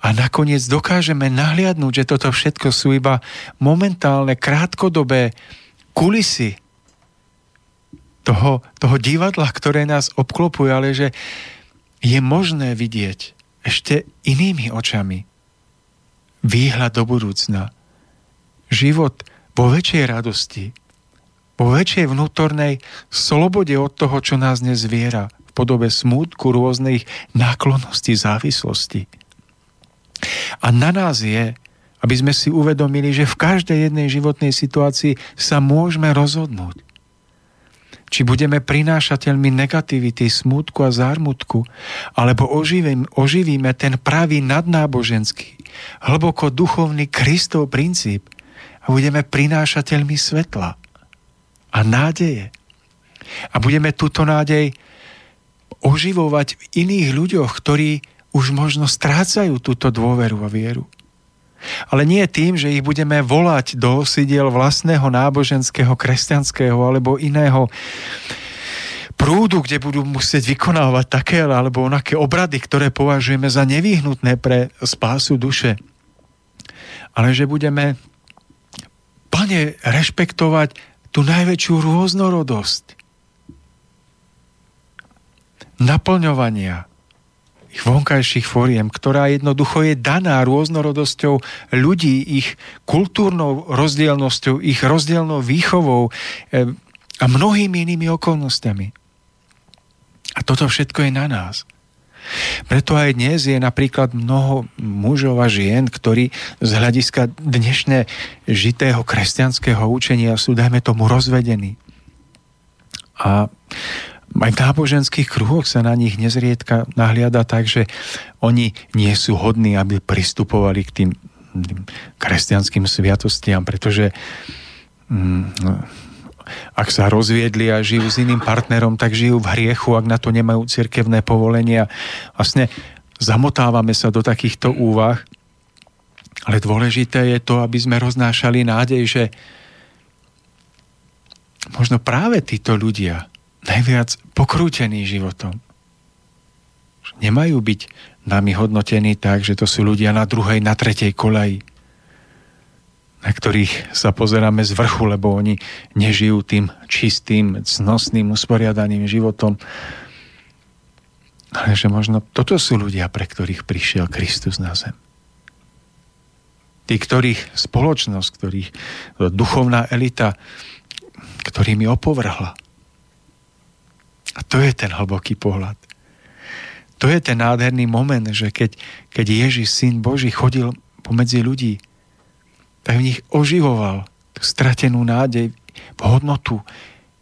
a nakoniec dokážeme nahliadnúť, že toto všetko sú iba momentálne, krátkodobé kulisy toho divadla, ktoré nás obklopuje, ale že je možné vidieť ešte inými očami výhľad do budúcna, život vo väčšej radosti, vo väčšej vnútornej slobode od toho, čo nás dnes zviera, podobe smútku, rôznych náklonností, závislosti. A na nás je, aby sme si uvedomili, že v každej jednej životnej situácii sa môžeme rozhodnúť. Či budeme prinášateľmi negativity, smútku a zármutku, alebo oživíme ten pravý nadnáboženský, hlboko duchovný Kristov princíp a budeme prinášateľmi svetla a nádeje. A budeme túto nádej oživovať v iných ľuďoch, ktorí už možno strácajú túto dôveru a vieru. Ale nie tým, že ich budeme volať do osidiel vlastného náboženského, kresťanského alebo iného prúdu, kde budú musieť vykonávať také alebo onaké obrady, ktoré považujeme za nevyhnutné pre spásu duše. Ale že budeme plne rešpektovať tú najväčšiu rôznorodosť naplňovania ich vonkajších foriem, ktorá jednoducho je daná rôznorodosťou ľudí, ich kultúrnou rozdielnosťou, ich rozdielnou výchovou a mnohými inými okolnostiami. A toto všetko je na nás. Preto aj dnes je napríklad mnoho mužov a žien, ktorí z hľadiska dnešné žitého kresťanského učenia sú, dajme tomu, rozvedení. A aj v náboženských kruhoch sa na nich nezriedka nahliada tak, že oni nie sú hodní, aby pristupovali k tým kresťanským sviatostiam, pretože ak sa rozviedli a žijú s iným partnerom, tak žijú v hriechu, ak na to nemajú cirkevné povolenia. Vlastne zamotávame sa do takýchto úvah, ale dôležité je to, aby sme roznášali nádej, že možno práve títo ľudia najviac pokrútení životom nemajú byť nami hodnotení tak, že to sú ľudia na druhej, na tretej koľaji, na ktorých sa pozeráme z vrchu, lebo oni nežijú tým čistým, cnostným, usporiadaným životom. Ale že možno toto sú ľudia, pre ktorých prišiel Kristus na zem. Tí, ktorých spoločnosť, ktorých duchovná elita, ktorými opovrhla. A to je ten hlboký pohľad. To je ten nádherný moment, že keď Ježiš, Syn Boží, chodil pomedzi ľudí, tak v nich oživoval stratenú nádej, hodnotu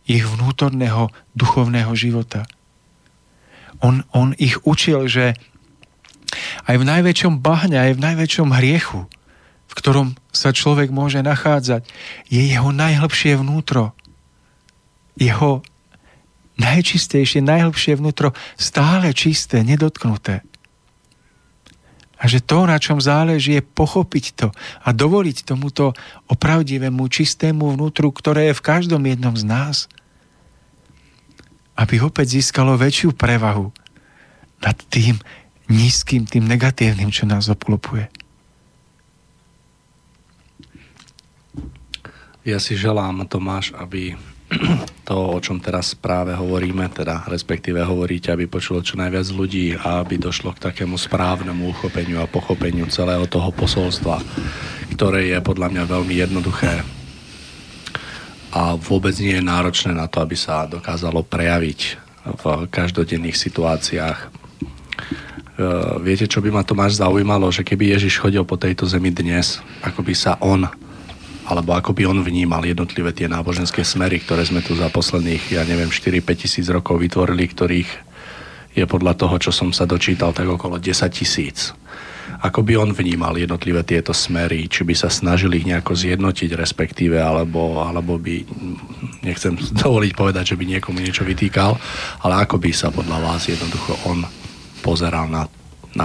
ich vnútorného duchovného života. On ich učil, že aj v najväčšom bahne, aj v najväčšom hriechu, v ktorom sa človek môže nachádzať, je jeho najhlbšie vnútro. Jeho najčistejšie, najhlbšie vnútro, stále čisté, nedotknuté. A že to, na čom záleží, je pochopiť to a dovoliť tomuto opravdivému, čistému vnútru, ktoré je v každom jednom z nás, aby opäť získalo väčšiu prevahu nad tým nízkym, tým negatívnym, čo nás obklopuje. Ja si želám, Tomáš, aby to, o čom teraz práve hovoríme, teda respektíve hovoríte, aby počulo čo najviac ľudí a aby došlo k takému správnemu uchopeniu a pochopeniu celého toho posolstva, ktoré je podľa mňa veľmi jednoduché a vôbec nie je náročné na to, aby sa dokázalo prejaviť v každodenných situáciách. Viete, čo by ma, Tomáš, zaujímalo, že keby Ježiš chodil po tejto zemi dnes, ako by sa on alebo ako by on vnímal jednotlivé tie náboženské smery, ktoré sme tu za posledných, 4-5 tisíc rokov vytvorili, ktorých je podľa toho, čo som sa dočítal, tak okolo 10 tisíc. Ako by on vnímal jednotlivé tieto smery, či by sa snažili ich nejako zjednotiť, respektíve, alebo by, nechcem dovoliť povedať, že by niekomu niečo vytýkal, ale ako by sa podľa vás jednoducho on pozeral na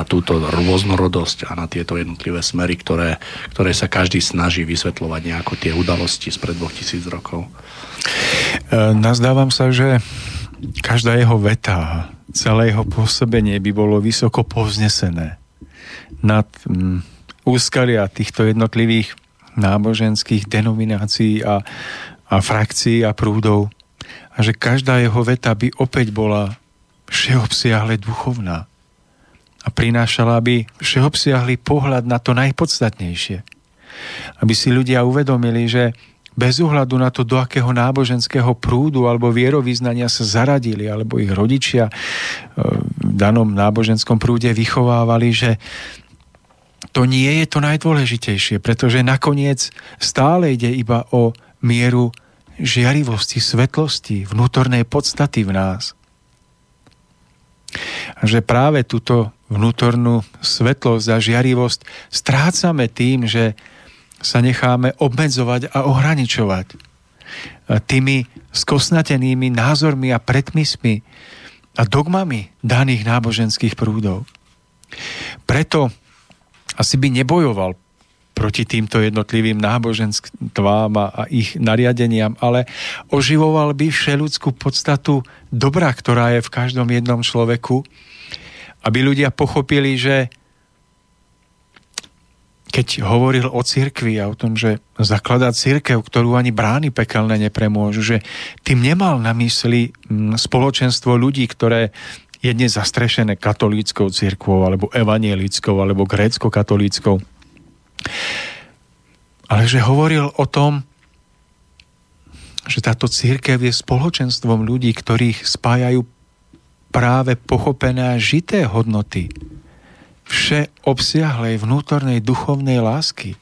túto rôznorodosť a na tieto jednotlivé smery, ktoré sa každý snaží vysvetľovať nejako tie udalosti spred 2000 rokov. Nazdávam sa, že každá jeho veta, celé jeho pôsobenie by bolo vysoko povznesené nad úskalia týchto jednotlivých náboženských denominácií a frakcií a prúdov. A že každá jeho veta by opäť bola všeobsiahle duchovná a prinášala by všeobsiahly pohľad na to najpodstatnejšie. Aby si ľudia uvedomili, že bez ohľadu na to, do akého náboženského prúdu alebo vierovyznania sa zaradili, alebo ich rodičia v danom náboženskom prúde vychovávali, že to nie je to najdôležitejšie, pretože nakoniec stále ide iba o mieru žiarivosti, svetlosti, vnútornej podstaty v nás. A že práve túto vnútornú svetlosť a žiarivosť strácame tým, že sa necháme obmedzovať a ohraničovať tými skosnatenými názormi a predmysmi a dogmami daných náboženských prúdov. Preto asi by nebojoval proti týmto jednotlivým náboženstvám a ich nariadeniam, ale oživoval by všeľudskú podstatu dobra, ktorá je v každom jednom človeku, aby ľudia pochopili, že keď hovoril o cirkvi a o tom, že zakladá cirkev, ktorú ani brány pekelné nepremôžu, že tým nemal na mysli spoločenstvo ľudí, ktoré je dnes zastrešené katolíckou cirkvou, alebo evanielickou, alebo grécko-katolíckou. Ale že hovoril o tom, že táto cirkev je spoločenstvom ľudí, ktorých spájajú práve pochopené a žité hodnoty všeobsiahlej vnútornej duchovnej lásky.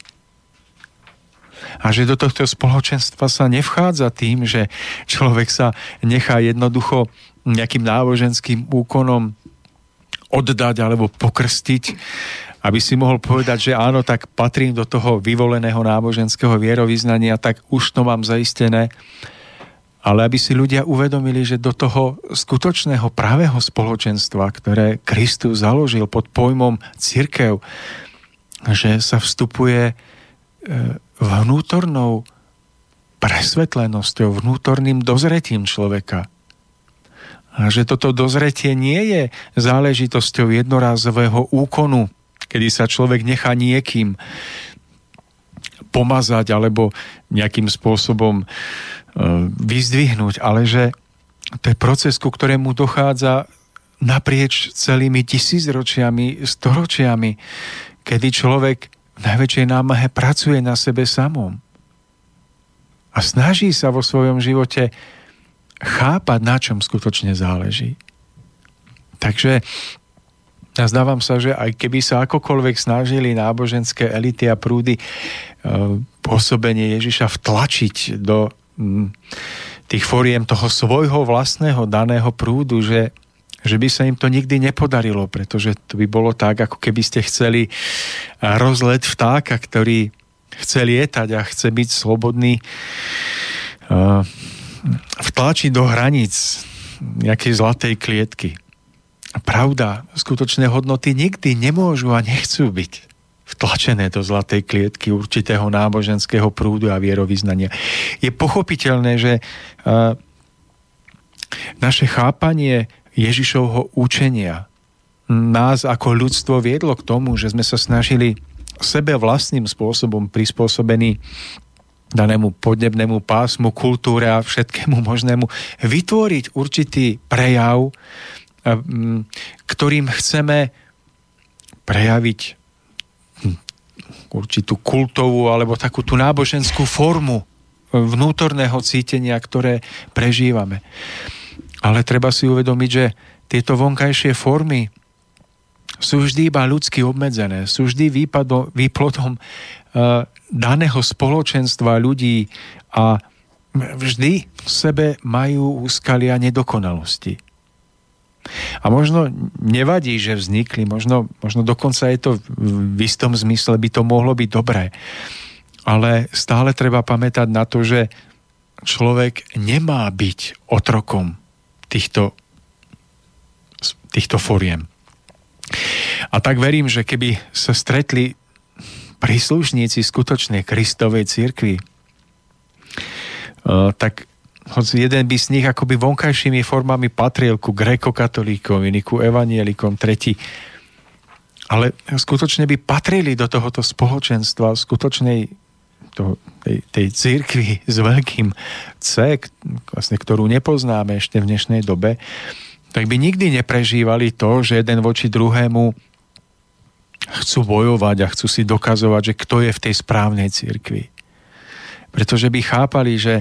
A že do tohto spoločenstva sa nevchádza tým, že človek sa nechá jednoducho nejakým náboženským úkonom oddať alebo pokrstiť, aby si mohol povedať, že áno, tak patrím do toho vyvoleného náboženského vierovyznania, tak už to mám zaistené. Ale aby si ľudia uvedomili, že do toho skutočného pravého spoločenstva, ktoré Kristus založil pod pojmom cirkev, že sa vstupuje vnútornou presvetlenosťou, vnútorným dozretím človeka. A že toto dozretie nie je záležitosťou jednorázového úkonu, kedy sa človek nechá niekým pomazať alebo nejakým spôsobom vyzdvihnúť, ale že to je proces, ku ktorému dochádza naprieč celými tisícročiami, storočiami, kedy človek v najväčšej námahe pracuje na sebe samom a snaží sa vo svojom živote chápať, na čom skutočne záleží. Takže nazdávam sa, že aj keby sa akokoľvek snažili náboženské elity a prúdy pôsobenie Ježiša vtlačiť do tých foriem toho svojho vlastného daného prúdu, že by sa im to nikdy nepodarilo, pretože to by bolo tak, ako keby ste chceli rozlet vtáka, ktorý chce lietať a chce byť slobodný, vtlačiť do hraníc nejakej zlatej klietky. Pravda, skutočné hodnoty nikdy nemôžu a nechcú byť vtlačené do zlatej klietky určitého náboženského prúdu a vierovyznania. Je pochopiteľné, že naše chápanie Ježišovho učenia nás ako ľudstvo viedlo k tomu, že sme sa snažili sebe vlastným spôsobom prispôsobení danému podnebnému pásmu, kultúre a všetkému možnému vytvoriť určitý prejav, ktorým chceme prejaviť určitú kultovú alebo takú tú náboženskú formu vnútorného cítenia, ktoré prežívame. Ale treba si uvedomiť, že tieto vonkajšie formy sú vždy iba ľudsky obmedzené, sú vždy výplodom daného spoločenstva ľudí a vždy v sebe majú úskalia nedokonalosti. A možno nevadí, že vznikli, možno dokonca je to v istom zmysle, by to mohlo byť dobré. Ale stále treba pamätať na to, že človek nemá byť otrokom týchto foriem. A tak verím, že keby sa stretli príslušníci skutočnej Kristovej cirkvi, tak hoci jeden by z nich akoby vonkajšími formami patril ku grékokatolíkom, iný ku evanielikom, tretí. Ale skutočne by patrili do tohoto spoločenstva, skutočnej tej cirkvi s veľkým C, vlastne, ktorú nepoznáme ešte v dnešnej dobe, tak by nikdy neprežívali to, že jeden voči druhému chcú bojovať a chcú si dokazovať, že kto je v tej správnej cirkvi. Pretože by chápali, že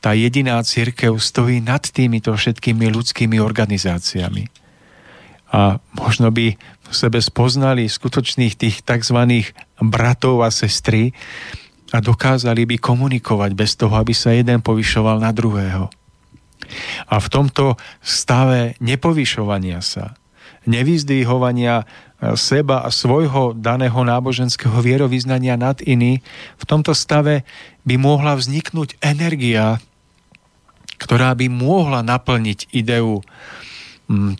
tá jediná cirkev stojí nad týmito všetkými ľudskými organizáciami. A možno by v sebe spoznali skutočných tých tzv. Bratov a sestry a dokázali by komunikovať bez toho, aby sa jeden povyšoval na druhého. A v tomto stave nepovyšovania sa, nevyzdvihovania seba a svojho daného náboženského vierovyznania nad iný, v tomto stave by mohla vzniknúť energia, ktorá by mohla naplniť ideu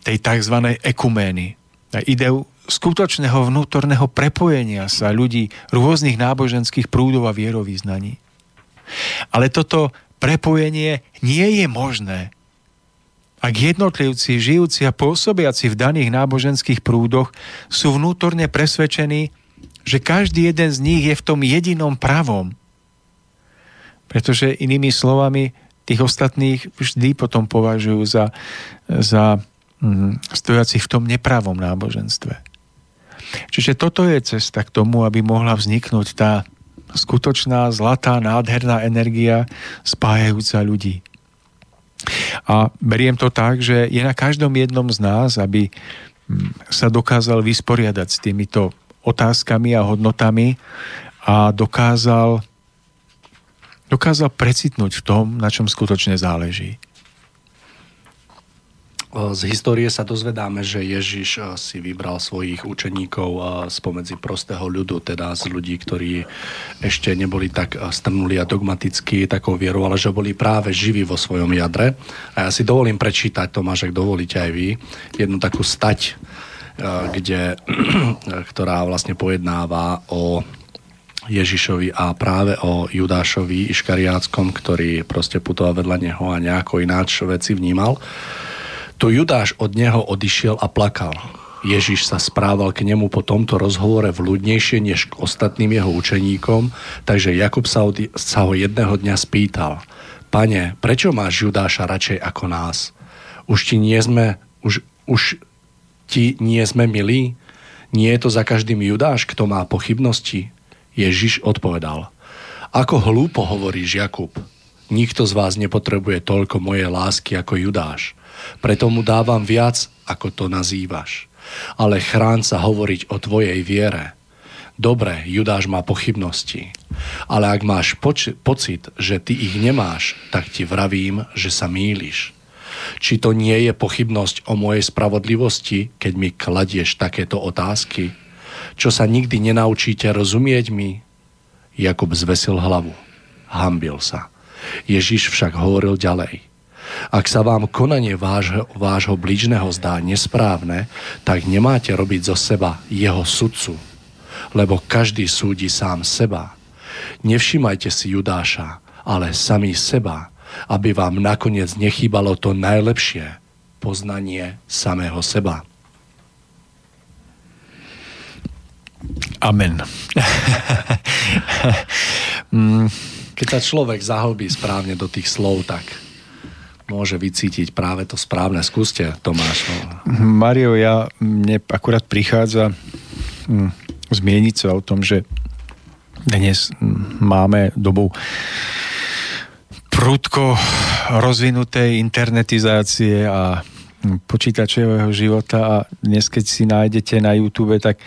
tej tzv. Ekumény. Ideu skutočného vnútorného prepojenia sa ľudí rôznych náboženských prúdov a vierovyznaní. Ale toto prepojenie nie je možné, ak jednotlivci, žijúci a pôsobiaci v daných náboženských prúdoch sú vnútorne presvedčení, že každý jeden z nich je v tom jedinom pravom. Pretože inými slovami, tých ostatných vždy potom považujú za stojacich v tom nepravom náboženstve. Čiže toto je cesta k tomu, aby mohla vzniknúť tá skutočná, zlatá, nádherná energia spájajúca ľudí. A beriem to tak, že je na každom jednom z nás, aby sa dokázal vysporiadať s týmito otázkami a hodnotami a dokázal precitnúť v tom, na čom skutočne záleží. Z histórie sa dozvedáme, že Ježiš si vybral svojich učeníkov spomedzi prostého ľudu, teda z ľudí, ktorí ešte neboli tak strnuli a dogmaticky takou vierou, ale že boli práve živí vo svojom jadre. A ja si dovolím prečítať, Tomáš, ak dovolíte aj vy, jednu takú stať, ktorá vlastne pojednáva o Ježišovi a práve o Judášovi Iškariátskom, ktorý proste putoval vedľa neho a nejako ináč veci vnímal. Tu Judáš od neho odišiel a plakal. Ježiš sa správal k nemu po tomto rozhovore vľúdnejšie než k ostatným jeho učeníkom, takže Jakub sa ho jedného dňa spýtal: Pane, prečo máš Judáša radšej ako nás? Už ti nie sme milí? Nie je to za každým Judáš, kto má pochybnosti? Ježiš odpovedal: Ako hlúpo hovoríš, Jakub. Nikto z vás nepotrebuje toľko mojej lásky ako Judáš. Preto mu dávam viac, ako to nazývaš. Ale chráň sa hovoriť o tvojej viere. Dobre, Judáš má pochybnosti. Ale ak máš pocit, že ty ich nemáš, tak ti vravím, že sa mýliš. Či to nie je pochybnosť o mojej spravodlivosti, keď mi kladieš takéto otázky? Čo sa nikdy nenaučíte rozumieť mi? Jakub zvesil hlavu. Hanbil sa. Ježiš však hovoril ďalej. Ak sa vám konanie vášho blížneho zdá nesprávne, tak nemáte robiť zo seba jeho sudcu, lebo každý súdi sám seba. Nevšímajte si Judáša, ale sami seba, aby vám nakoniec nechýbalo to najlepšie, poznanie samého seba. Amen. Keď sa človek zahlbí správne do tých slov, tak môže vycítiť práve to správne. Skúste, Tomáš. Mário, mne akurát prichádza zmieniť sa o tom, že dnes máme dobu prudko rozvinutej internetizácie a počítačového života a dnes, keď si nájdete na YouTube, tak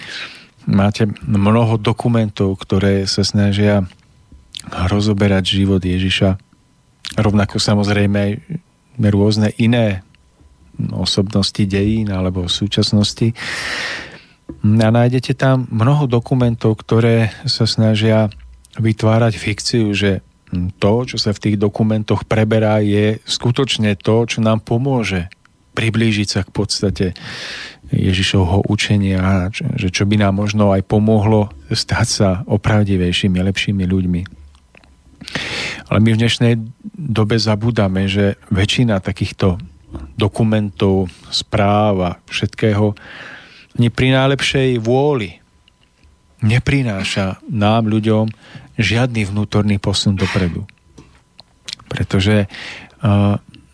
máte mnoho dokumentov, ktoré sa snažia rozoberať život Ježiša. Rovnako samozrejme aj rôzne iné osobnosti dejín alebo súčasnosti. A nájdete tam mnoho dokumentov, ktoré sa snažia vytvárať fikciu, že to, čo sa v tých dokumentoch preberá, je skutočne to, čo nám pomôže priblížiť sa k podstate Ježišovho učenia, že čo by nám možno aj pomohlo stať sa opravdivejšími, lepšími ľuďmi. Ale my v dnešnej dobe zabúdame, že väčšina takýchto dokumentov, správ a všetkého pri najlepšej vôli neprináša nám, ľuďom, žiadny vnútorný posun dopredu. Pretože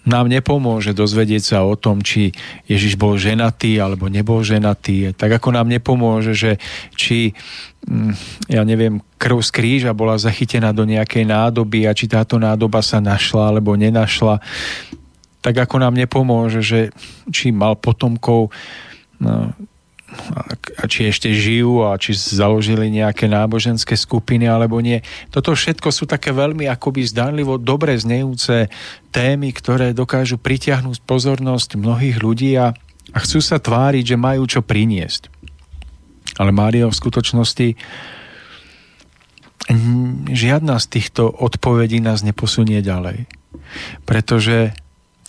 nám nepomôže dozvedieť sa o tom, či Ježiš bol ženatý alebo nebol ženatý. Tak ako nám nepomôže, že či krv z kríža bola zachytená do nejakej nádoby a či táto nádoba sa našla alebo nenašla, tak ako nám nepomôže, že či mal potomkov a či ešte žijú a či založili nejaké náboženské skupiny alebo nie. Toto všetko sú také veľmi akoby zdánlivo dobre znejúce témy, ktoré dokážu pritiahnuť pozornosť mnohých ľudí a chcú sa tváriť, že majú čo priniesť. Ale Mário, v skutočnosti žiadna z týchto odpovedí nás neposunie ďalej. Pretože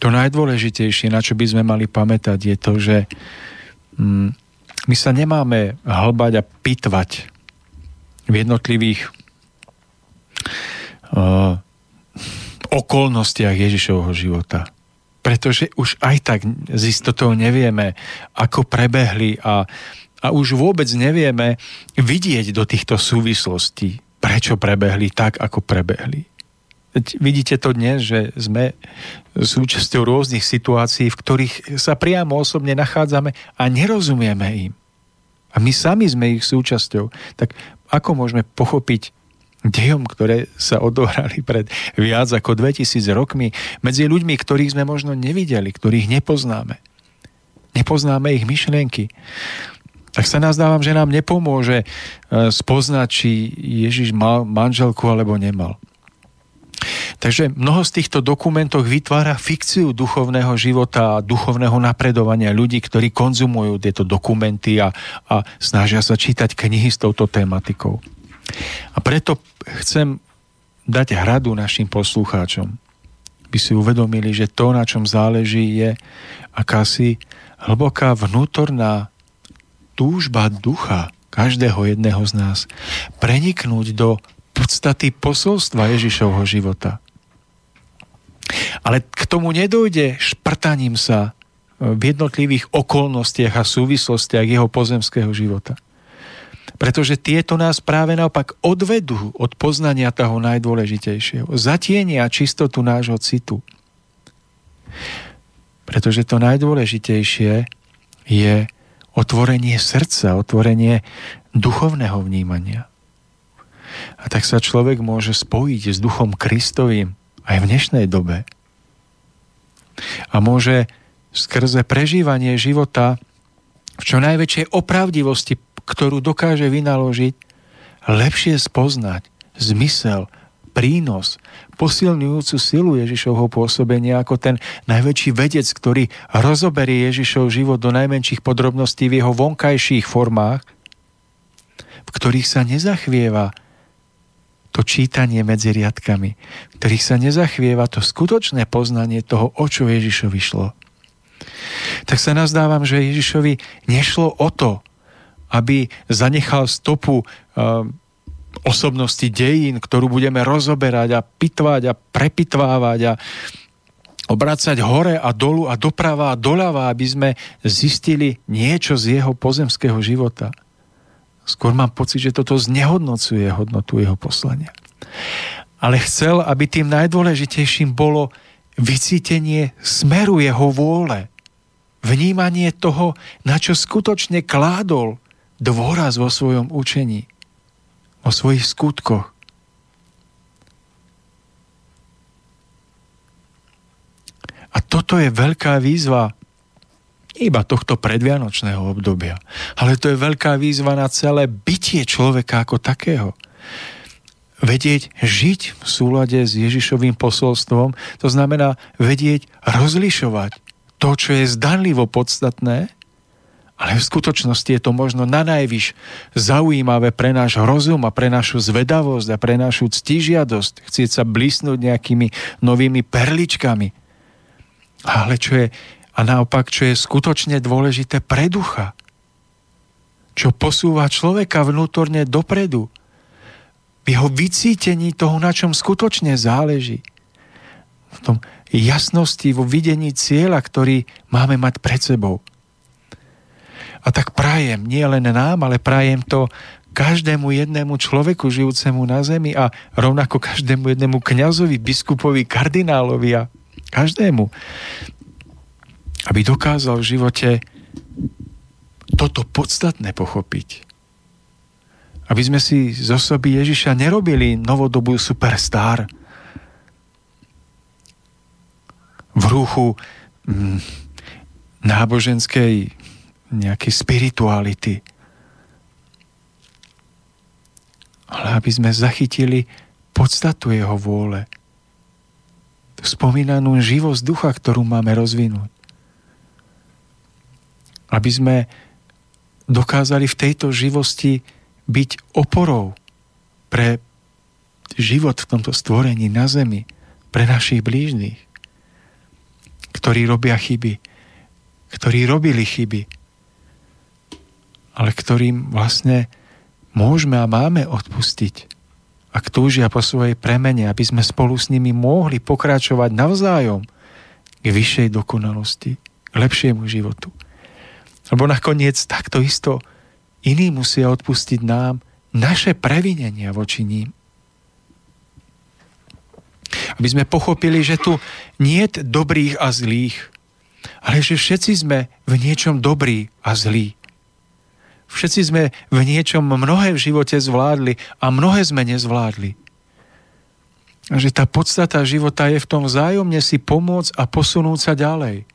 to najdôležitejšie, na čo by sme mali pamätať, je to, že my sa nemáme hlbať a pitvať v jednotlivých okolnostiach Ježišovho života. Pretože už aj tak z istotou nevieme, ako prebehli a už vôbec nevieme vidieť do týchto súvislostí, prečo prebehli tak, ako prebehli. Vidíte to dnes, že sme súčasťou rôznych situácií, v ktorých sa priamo osobne nachádzame a nerozumieme im. A my sami sme ich súčasťou. Tak ako môžeme pochopiť dejom, ktoré sa odohrali pred viac ako 2000 rokmi medzi ľuďmi, ktorých sme možno nevideli, ktorých nepoznáme. Nepoznáme ich myšlienky. Tak sa nazdávam, že nám nepomôže spoznať, či Ježiš mal manželku alebo nemal. Takže mnoho z týchto dokumentov vytvára fikciu duchovného života a duchovného napredovania ľudí, ktorí konzumujú tieto dokumenty a snažia sa čítať knihy s touto tématikou. A preto chcem dať radu našim poslucháčom, by si uvedomili, že to, na čom záleží, je akási hlboká vnútorná túžba ducha každého jedného z nás preniknúť do podstaty posolstva Ježišovho života. Ale k tomu nedojde šprtaním sa v jednotlivých okolnostiach a súvislostiach jeho pozemského života. Pretože tieto nás práve naopak odvedú od poznania toho najdôležitejšieho. Zatienia čistotu nášho citu. Pretože to najdôležitejšie je otvorenie srdca, otvorenie duchovného vnímania. A tak sa človek môže spojiť s duchom Kristovým aj v dnešnej dobe. A môže skrze prežívanie života v čo najväčšej opravdivosti, ktorú dokáže vynaložiť, lepšie spoznať zmysel, prínos, posilňujúcu silu Ježišovho pôsobenia ako ten najväčší vedec, ktorý rozoberie Ježišov život do najmenších podrobností v jeho vonkajších formách, v ktorých sa nezachvieva to čítanie medzi riadkami, v ktorých sa nezachvieva to skutočné poznanie toho, o čo Ježišovi šlo. Tak sa nazdávam, že Ježišovi nešlo o to, aby zanechal stopu osobnosti dejín, ktorú budeme rozoberať a pitvať a prepitvávať a obracať hore a dolu a doprava a doľava, aby sme zistili niečo z jeho pozemského života. Skôr mám pocit, že toto znehodnocuje hodnotu jeho poslania. Ale chcel, aby tým najdôležitejším bolo vycítenie smeru jeho vôle. Vnímanie toho, na čo skutočne kládol dôraz vo svojom učení, vo svojich skutkoch. A toto je veľká výzva iba tohto predvianočného obdobia. Ale to je veľká výzva na celé bytie človeka ako takého. Vedieť žiť v súlade s Ježišovým posolstvom, to znamená vedieť rozlišovať to, čo je zdanlivo podstatné, ale v skutočnosti je to možno nanajvýš zaujímavé pre náš rozum a pre našu zvedavosť a pre našu ctižiadosť. Chcieť sa blísnuť nejakými novými perličkami. Ale čo je skutočne dôležité pre ducha. Čo posúva človeka vnútorne dopredu. V jeho vycítení toho, na čom skutočne záleží. V tom jasnosti vo videní cieľa, ktorý máme mať pred sebou. A tak prajem, nie len nám, ale prajem to každému jednému človeku žijúcemu na zemi a rovnako každému jednému kňazovi, biskupovi, kardinálovi a každému, aby dokázal v živote toto podstatné pochopiť. Aby sme si z osoby Ježiša nerobili novodobú superstar, v ruchu náboženskej nejakej spirituality. Ale aby sme zachytili podstatu jeho vôle. Spomínanú živosť ducha, ktorú máme rozvinúť. Aby sme dokázali v tejto živosti byť oporou pre život v tomto stvorení na zemi, pre našich blížnych, ktorí robia chyby, ktorí robili chyby, ale ktorým vlastne môžeme a máme odpustiť. Ak túžia po svojej premene, aby sme spolu s nimi mohli pokračovať navzájom k vyššej dokonalosti, k lepšiemu životu. Lebo nakoniec takto isto iní musia odpustiť nám naše previnenia voči ním. Aby sme pochopili, že tu niet dobrých a zlých, ale že všetci sme v niečom dobrí a zlí. Všetci sme v niečom mnohé v živote zvládli a mnohé sme nezvládli. A že tá podstata života je v tom vzájomne si pomôcť a posunúť sa ďalej.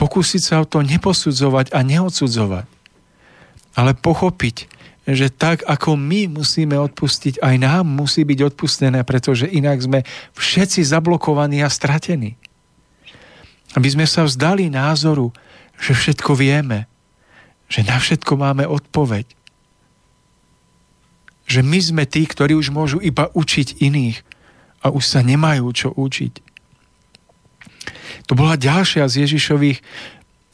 Pokúsiť sa o to neposudzovať a neodsudzovať, ale pochopiť, že tak, ako my musíme odpustiť, aj nám musí byť odpustené, pretože inak sme všetci zablokovaní a stratení. Aby sme sa vzdali názoru, že všetko vieme, že na všetko máme odpoveď. Že my sme tí, ktorí už môžu iba učiť iných a už sa nemajú čo učiť. To bola ďalšia z Ježišových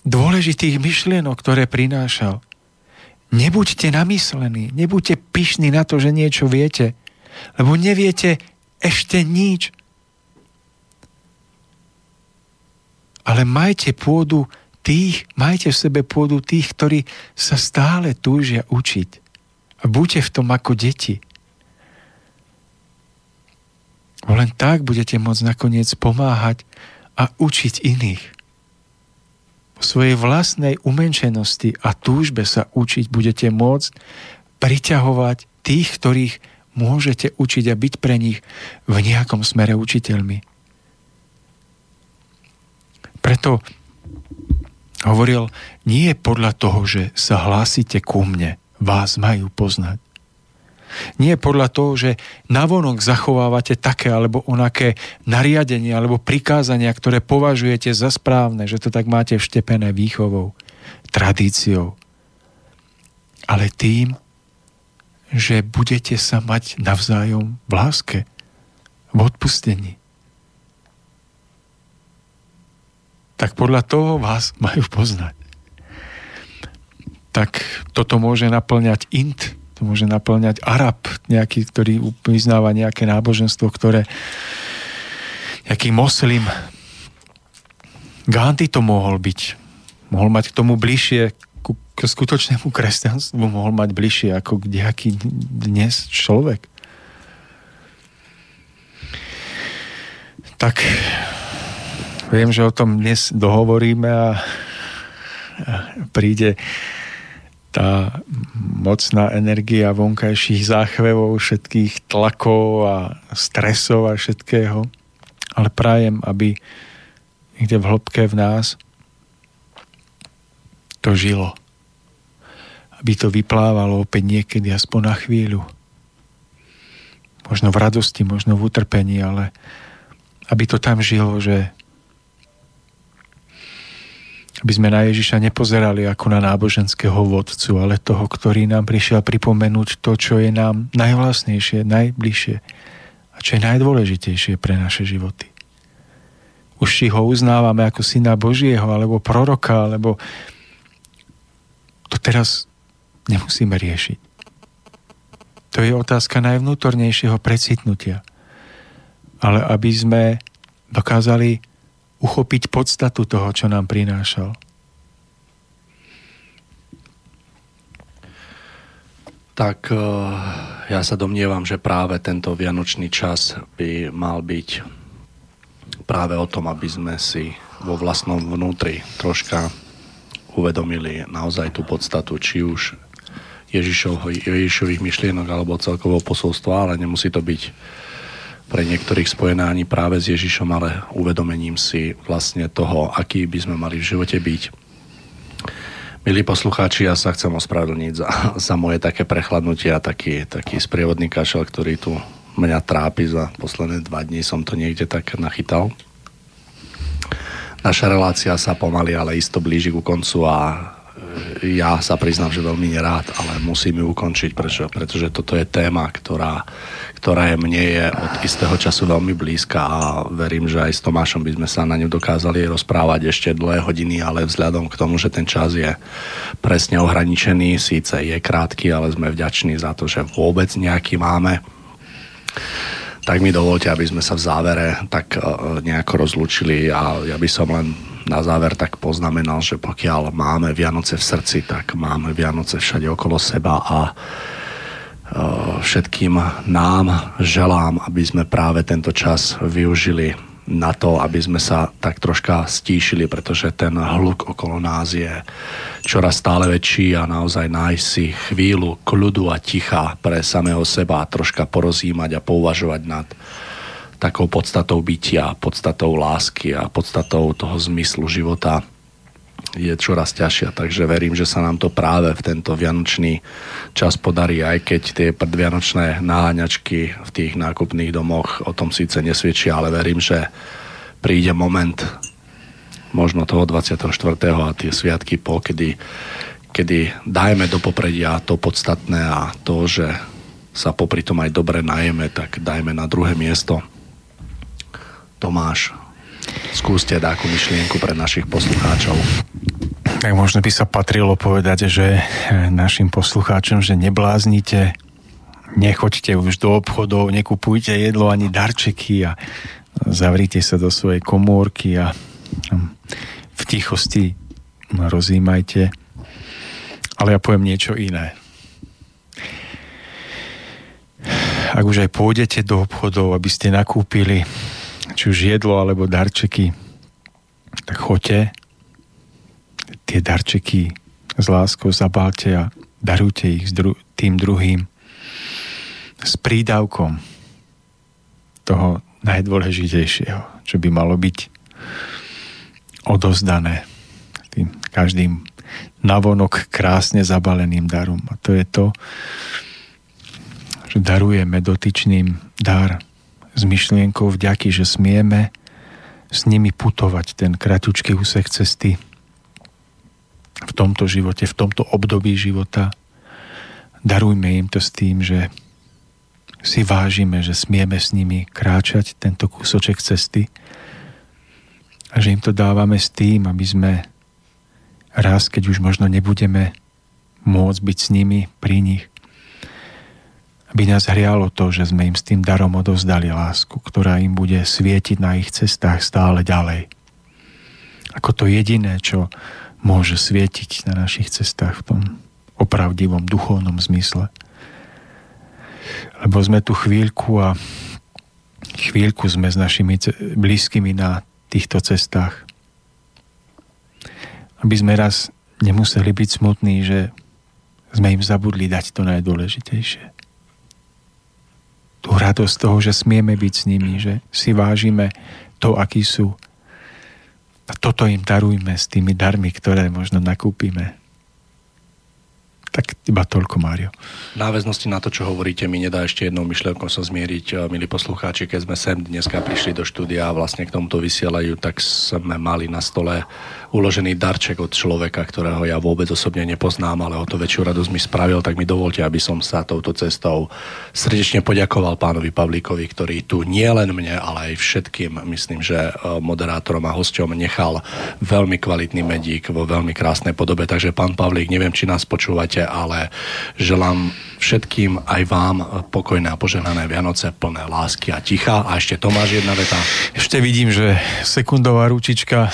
dôležitých myšlienok, ktoré prinášal. Nebuďte namyslení, nebuďte pyšní na to, že niečo viete, lebo neviete ešte nič. Ale majte v sebe pôdu tých, ktorí sa stále túžia učiť. A buďte v tom ako deti. Len tak budete môcť nakoniec pomáhať a učiť iných. Po svojej vlastnej umenšenosti a túžbe sa učiť budete môcť priťahovať tých, ktorých môžete učiť a byť pre nich v nejakom smere učiteľmi. Preto hovoril, nie podľa toho, že sa hlásite ku mne, vás majú poznať. Nie podľa toho, že navonok zachovávate také alebo onaké nariadenia alebo prikázania, ktoré považujete za správne, že to tak máte vštepené výchovou, tradíciou. Ale tým, že budete sa mať navzájom v láske, v odpustení. Tak podľa toho vás majú poznať. Tak toto môže naplňať Ind, to môže naplňať Arab, nejaký, ktorý vyznáva nejaké náboženstvo, ktoré nejaký moslim. Gandhi to mohol byť. Mohol mať k tomu bližšie, k skutočnému kresťanstvu mohol mať bližšie ako nejaký dnes človek. Tak viem, že o tom dnes dohovoríme a príde tá mocná energia vonkajších záchvevov, všetkých tlakov a stresov a všetkého. Ale prajem, aby niekde v hĺbke v nás to žilo. Aby to vyplávalo opäť niekedy, aspoň na chvíľu. Možno v radosti, možno v utrpení, ale aby to tam žilo, že aby sme na Ježiša nepozerali ako na náboženského vodcu, ale toho, ktorý nám prišiel pripomenúť to, čo je nám najvlastnejšie, najbližšie a čo je najdôležitejšie pre naše životy. Už si ho uznávame ako syna Božieho, alebo proroka, alebo to teraz nemusíme riešiť. To je otázka najvnútornejšieho precitnutia. Ale aby sme dokázali uchopiť podstatu toho, čo nám prinášal. Tak ja sa domnievam, že práve tento vianočný čas by mal byť práve o tom, aby sme si vo vlastnom vnútri troška uvedomili naozaj tú podstatu, či už Ježišových myšlienok alebo celkového posolstva, ale nemusí to byť pre niektorých spojená ani práve s Ježišom, ale uvedomením si vlastne toho, aký by sme mali v živote byť. Milí poslucháči, ja sa chcem ospravedlniť za moje také prechladnutie a taký sprievodný kašel, ktorý tu mňa trápi za posledné 2 dni, som to niekde tak nachytal. Naša relácia sa pomaly, ale isto blíži ku koncu a ja sa priznám, že veľmi nerád, ale musím ju ukončiť, pretože toto je téma, ktorá je mne je od istého času veľmi blízka a verím, že aj s Tomášom by sme sa na ňu dokázali rozprávať ešte dlhé hodiny, ale vzhľadom k tomu, že ten čas je presne ohraničený, síce je krátky, ale sme vďační za to, že vôbec nejaký máme. Tak mi dovolte, aby sme sa v závere tak nejako rozlúčili a ja by som len na záver tak poznamenal, že pokiaľ máme Vianoce v srdci, tak máme Vianoce všade okolo seba a všetkým nám želám, aby sme práve tento čas využili na to, aby sme sa tak troška stíšili, pretože ten hluk okolo nás je čoraz stále väčší a naozaj nájsť si chvíľu kľudu a ticha pre samého seba a troška porozímať a pouvažovať nad takou podstatou bytia, podstatou lásky a podstatou toho zmyslu života je čoraz ťažšia, takže verím, že sa nám to práve v tento vianočný čas podarí, aj keď tie predvianočné naháňačky v tých nákupných domoch o tom síce nesviečia, ale verím, že príde moment možno toho 24. a tie sviatky kedy dajme do popredia to podstatné a to, že sa popri tom aj dobre najeme, tak dajme na druhé miesto. Tomáš, skúste takú myšlienku pre našich poslucháčov. Tak možno by sa patrilo povedať, že našim poslucháčom, že nebláznite, nechoďte už do obchodov, nekupujte jedlo ani darčeky a zavrite sa do svojej komórky a v tichosti rozímajte. Ale ja poviem niečo iné. Ak už aj pôjdete do obchodov, aby ste nakúpili či už jedlo alebo darčeky, tak choďte, tie darčeky s láskou zabálte a darujte ich tým druhým s prídavkom toho najdôležitejšieho, čo by malo byť odovzdané tým každým navonok krásne zabaleným darom. A to je to, že darujeme dotyčným dar s myšlienkou vďaky, že smieme s nimi putovať ten kratučký úsek cesty v tomto živote, v tomto období života. Darujme im to s tým, že si vážime, že smieme s nimi kráčať tento kúsoček cesty a že im to dávame s tým, aby sme raz, keď už možno nebudeme môcť byť s nimi, pri nich, aby nás hrialo to, že sme im s tým darom odovzdali lásku, ktorá im bude svietiť na ich cestách stále ďalej. Ako to jediné, čo môže svietiť na našich cestách v tom opravdivom duchovnom zmysle. Lebo sme tu chvíľku sme s našimi blízkymi na týchto cestách. Aby sme raz nemuseli byť smutní, že sme im zabudli dať to najdôležitejšie. Tú radosť toho, že smieme byť s nimi, že si vážime to, akí sú. A toto im darujme s tými darmi, ktoré možno nakúpime. Tak iba toľko, Mário. V náväznosti na to, čo hovoríte, mi nedá ešte jednou myšlienkou sa zmieriť. Milí poslucháči, keď sme sem dneska prišli do štúdia a vlastne k tomuto vysielajú, tak sme mali na stole uložený darček od človeka, ktorého ja vôbec osobne nepoznám, ale o to väčšiu radosť mi spravil, tak mi dovolte, aby som sa touto cestou srdečne poďakoval pánovi Pavlíkovi, ktorý tu nie len mne, ale aj všetkým, myslím, že moderátorom a hosťom nechal veľmi kvalitný medík vo veľmi krásnej podobe. Takže pán Pavlík, neviem, či nás počúvate, ale želám všetkým aj vám pokojné a požehnané Vianoce plné lásky a ticha. A ešte Tomáš, jedna veta. Ešte vidím, že sekundová ručička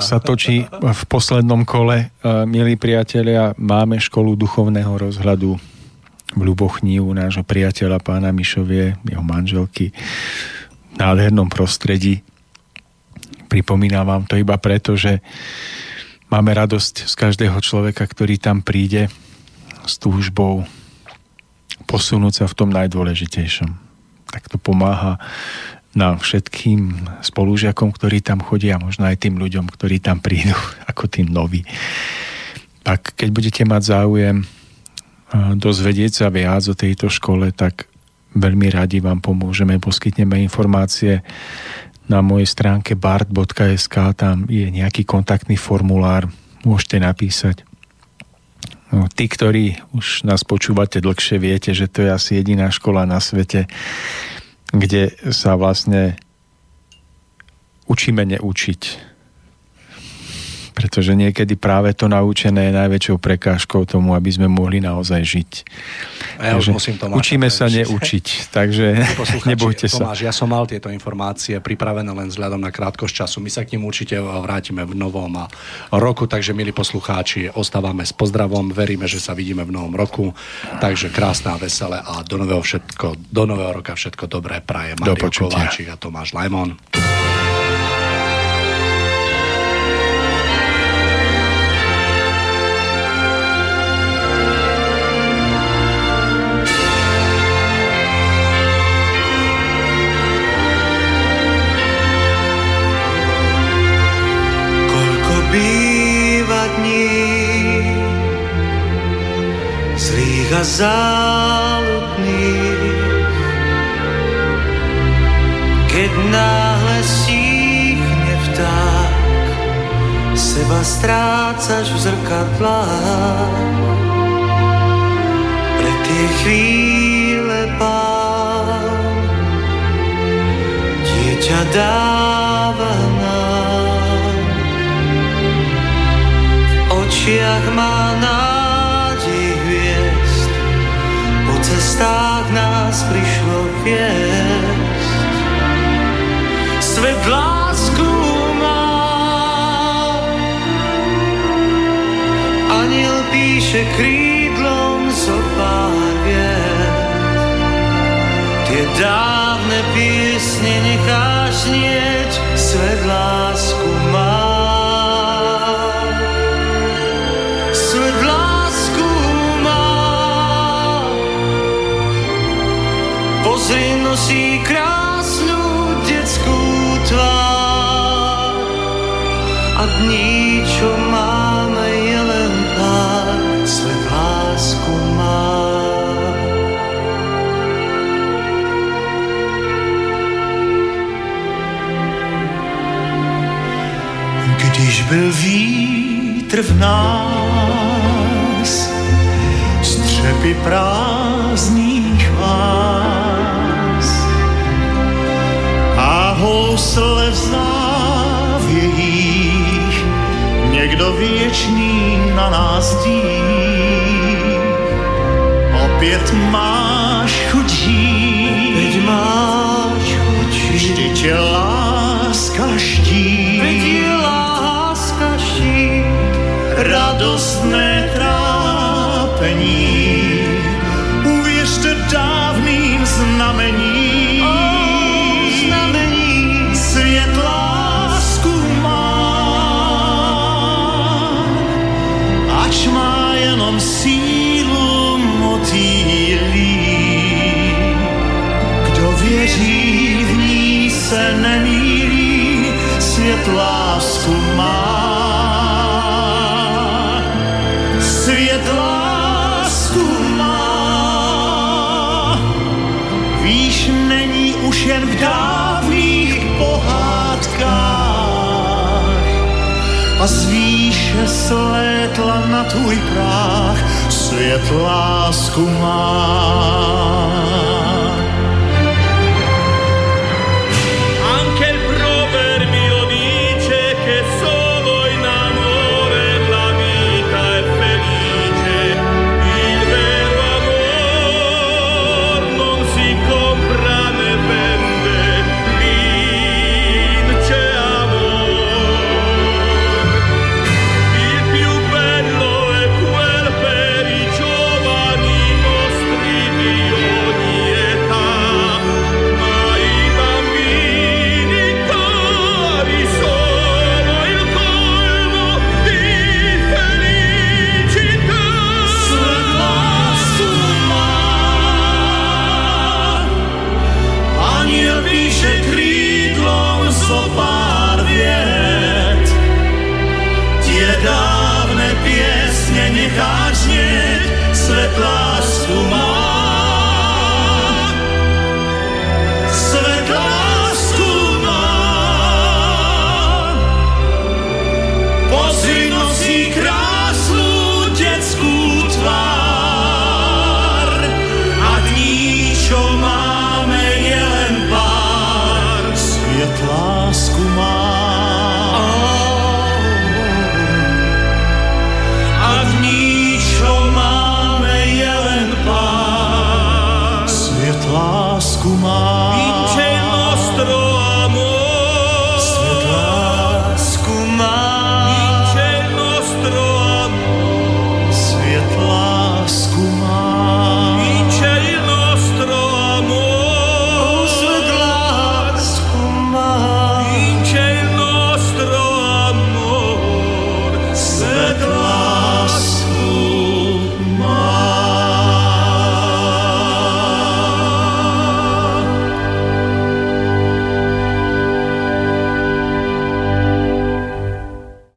sa točí v poslednom kole. Milí priatelia, máme školu duchovného rozhľadu v Ľubochni u nášho priateľa pána Mišovie, jeho manželky, v nádhernom prostredí. Pripomínam vám to iba preto, že máme radosť z každého človeka, ktorý tam príde s túžbou posunúť sa v tom najdôležitejšom. Tak to pomáha nám všetkým spolužiakom, ktorí tam chodia, možno aj tým ľuďom, ktorí tam prídu, ako tým noví. Tak keď budete mať záujem dozvedieť sa viac o tejto škole, tak veľmi radi vám pomôžeme, poskytneme informácie na mojej stránke bard.sk, tam je nejaký kontaktný formulár, môžete napísať. No, tí, ktorí už nás počúvate dlhšie, viete, že to je asi jediná škola na svete, kde sa vlastne učíme neučiť. Pretože niekedy práve to naučené je najväčšou prekážkou tomu, aby sme mohli naozaj žiť. Ja už musím to učíme sa neučiť, takže nebojte sa. Tomáš, ja som mal tieto informácie pripravené len vzhľadom na krátkosť času. My sa k nim určite vrátime v novom roku, takže milí poslucháči, ostávame s pozdravom, veríme, že sa vidíme v novom roku, takže krásne a veselé a do nového roka všetko dobré praje Mário Kováčik a Tomáš Lajmon. Zlých a záludných, keď náhle stíchne vták, seba strácaš v zrkadlách. Pre tie chvíle Pán dieťa dáva nám, v očiach má nám cestách nás prišlo viesť. Svet lásku má, aniel píše krídlom zopávie. Tie dávne piesne necháš znieť, svet lásku má. Pozri, nosí krásnu detskú tvár a dní, čo máme, je len pár, svet lásku má. Když byl vítr v nás, střepy prázdných vás, housle v závějích, někdo věčný na nás dých. Opět máš chuť žít, vždyť je láska štít, radostné trápení, uvěřte dávným znamením. Svět lásku má, ač má jenom sílu motýlí. Kdo věří, v ní se nemýlí, svět lásku má. Svět lásku má, víš, není už jen v dávných pohádkách a z výše slétla na tvůj práh, svět lásku má.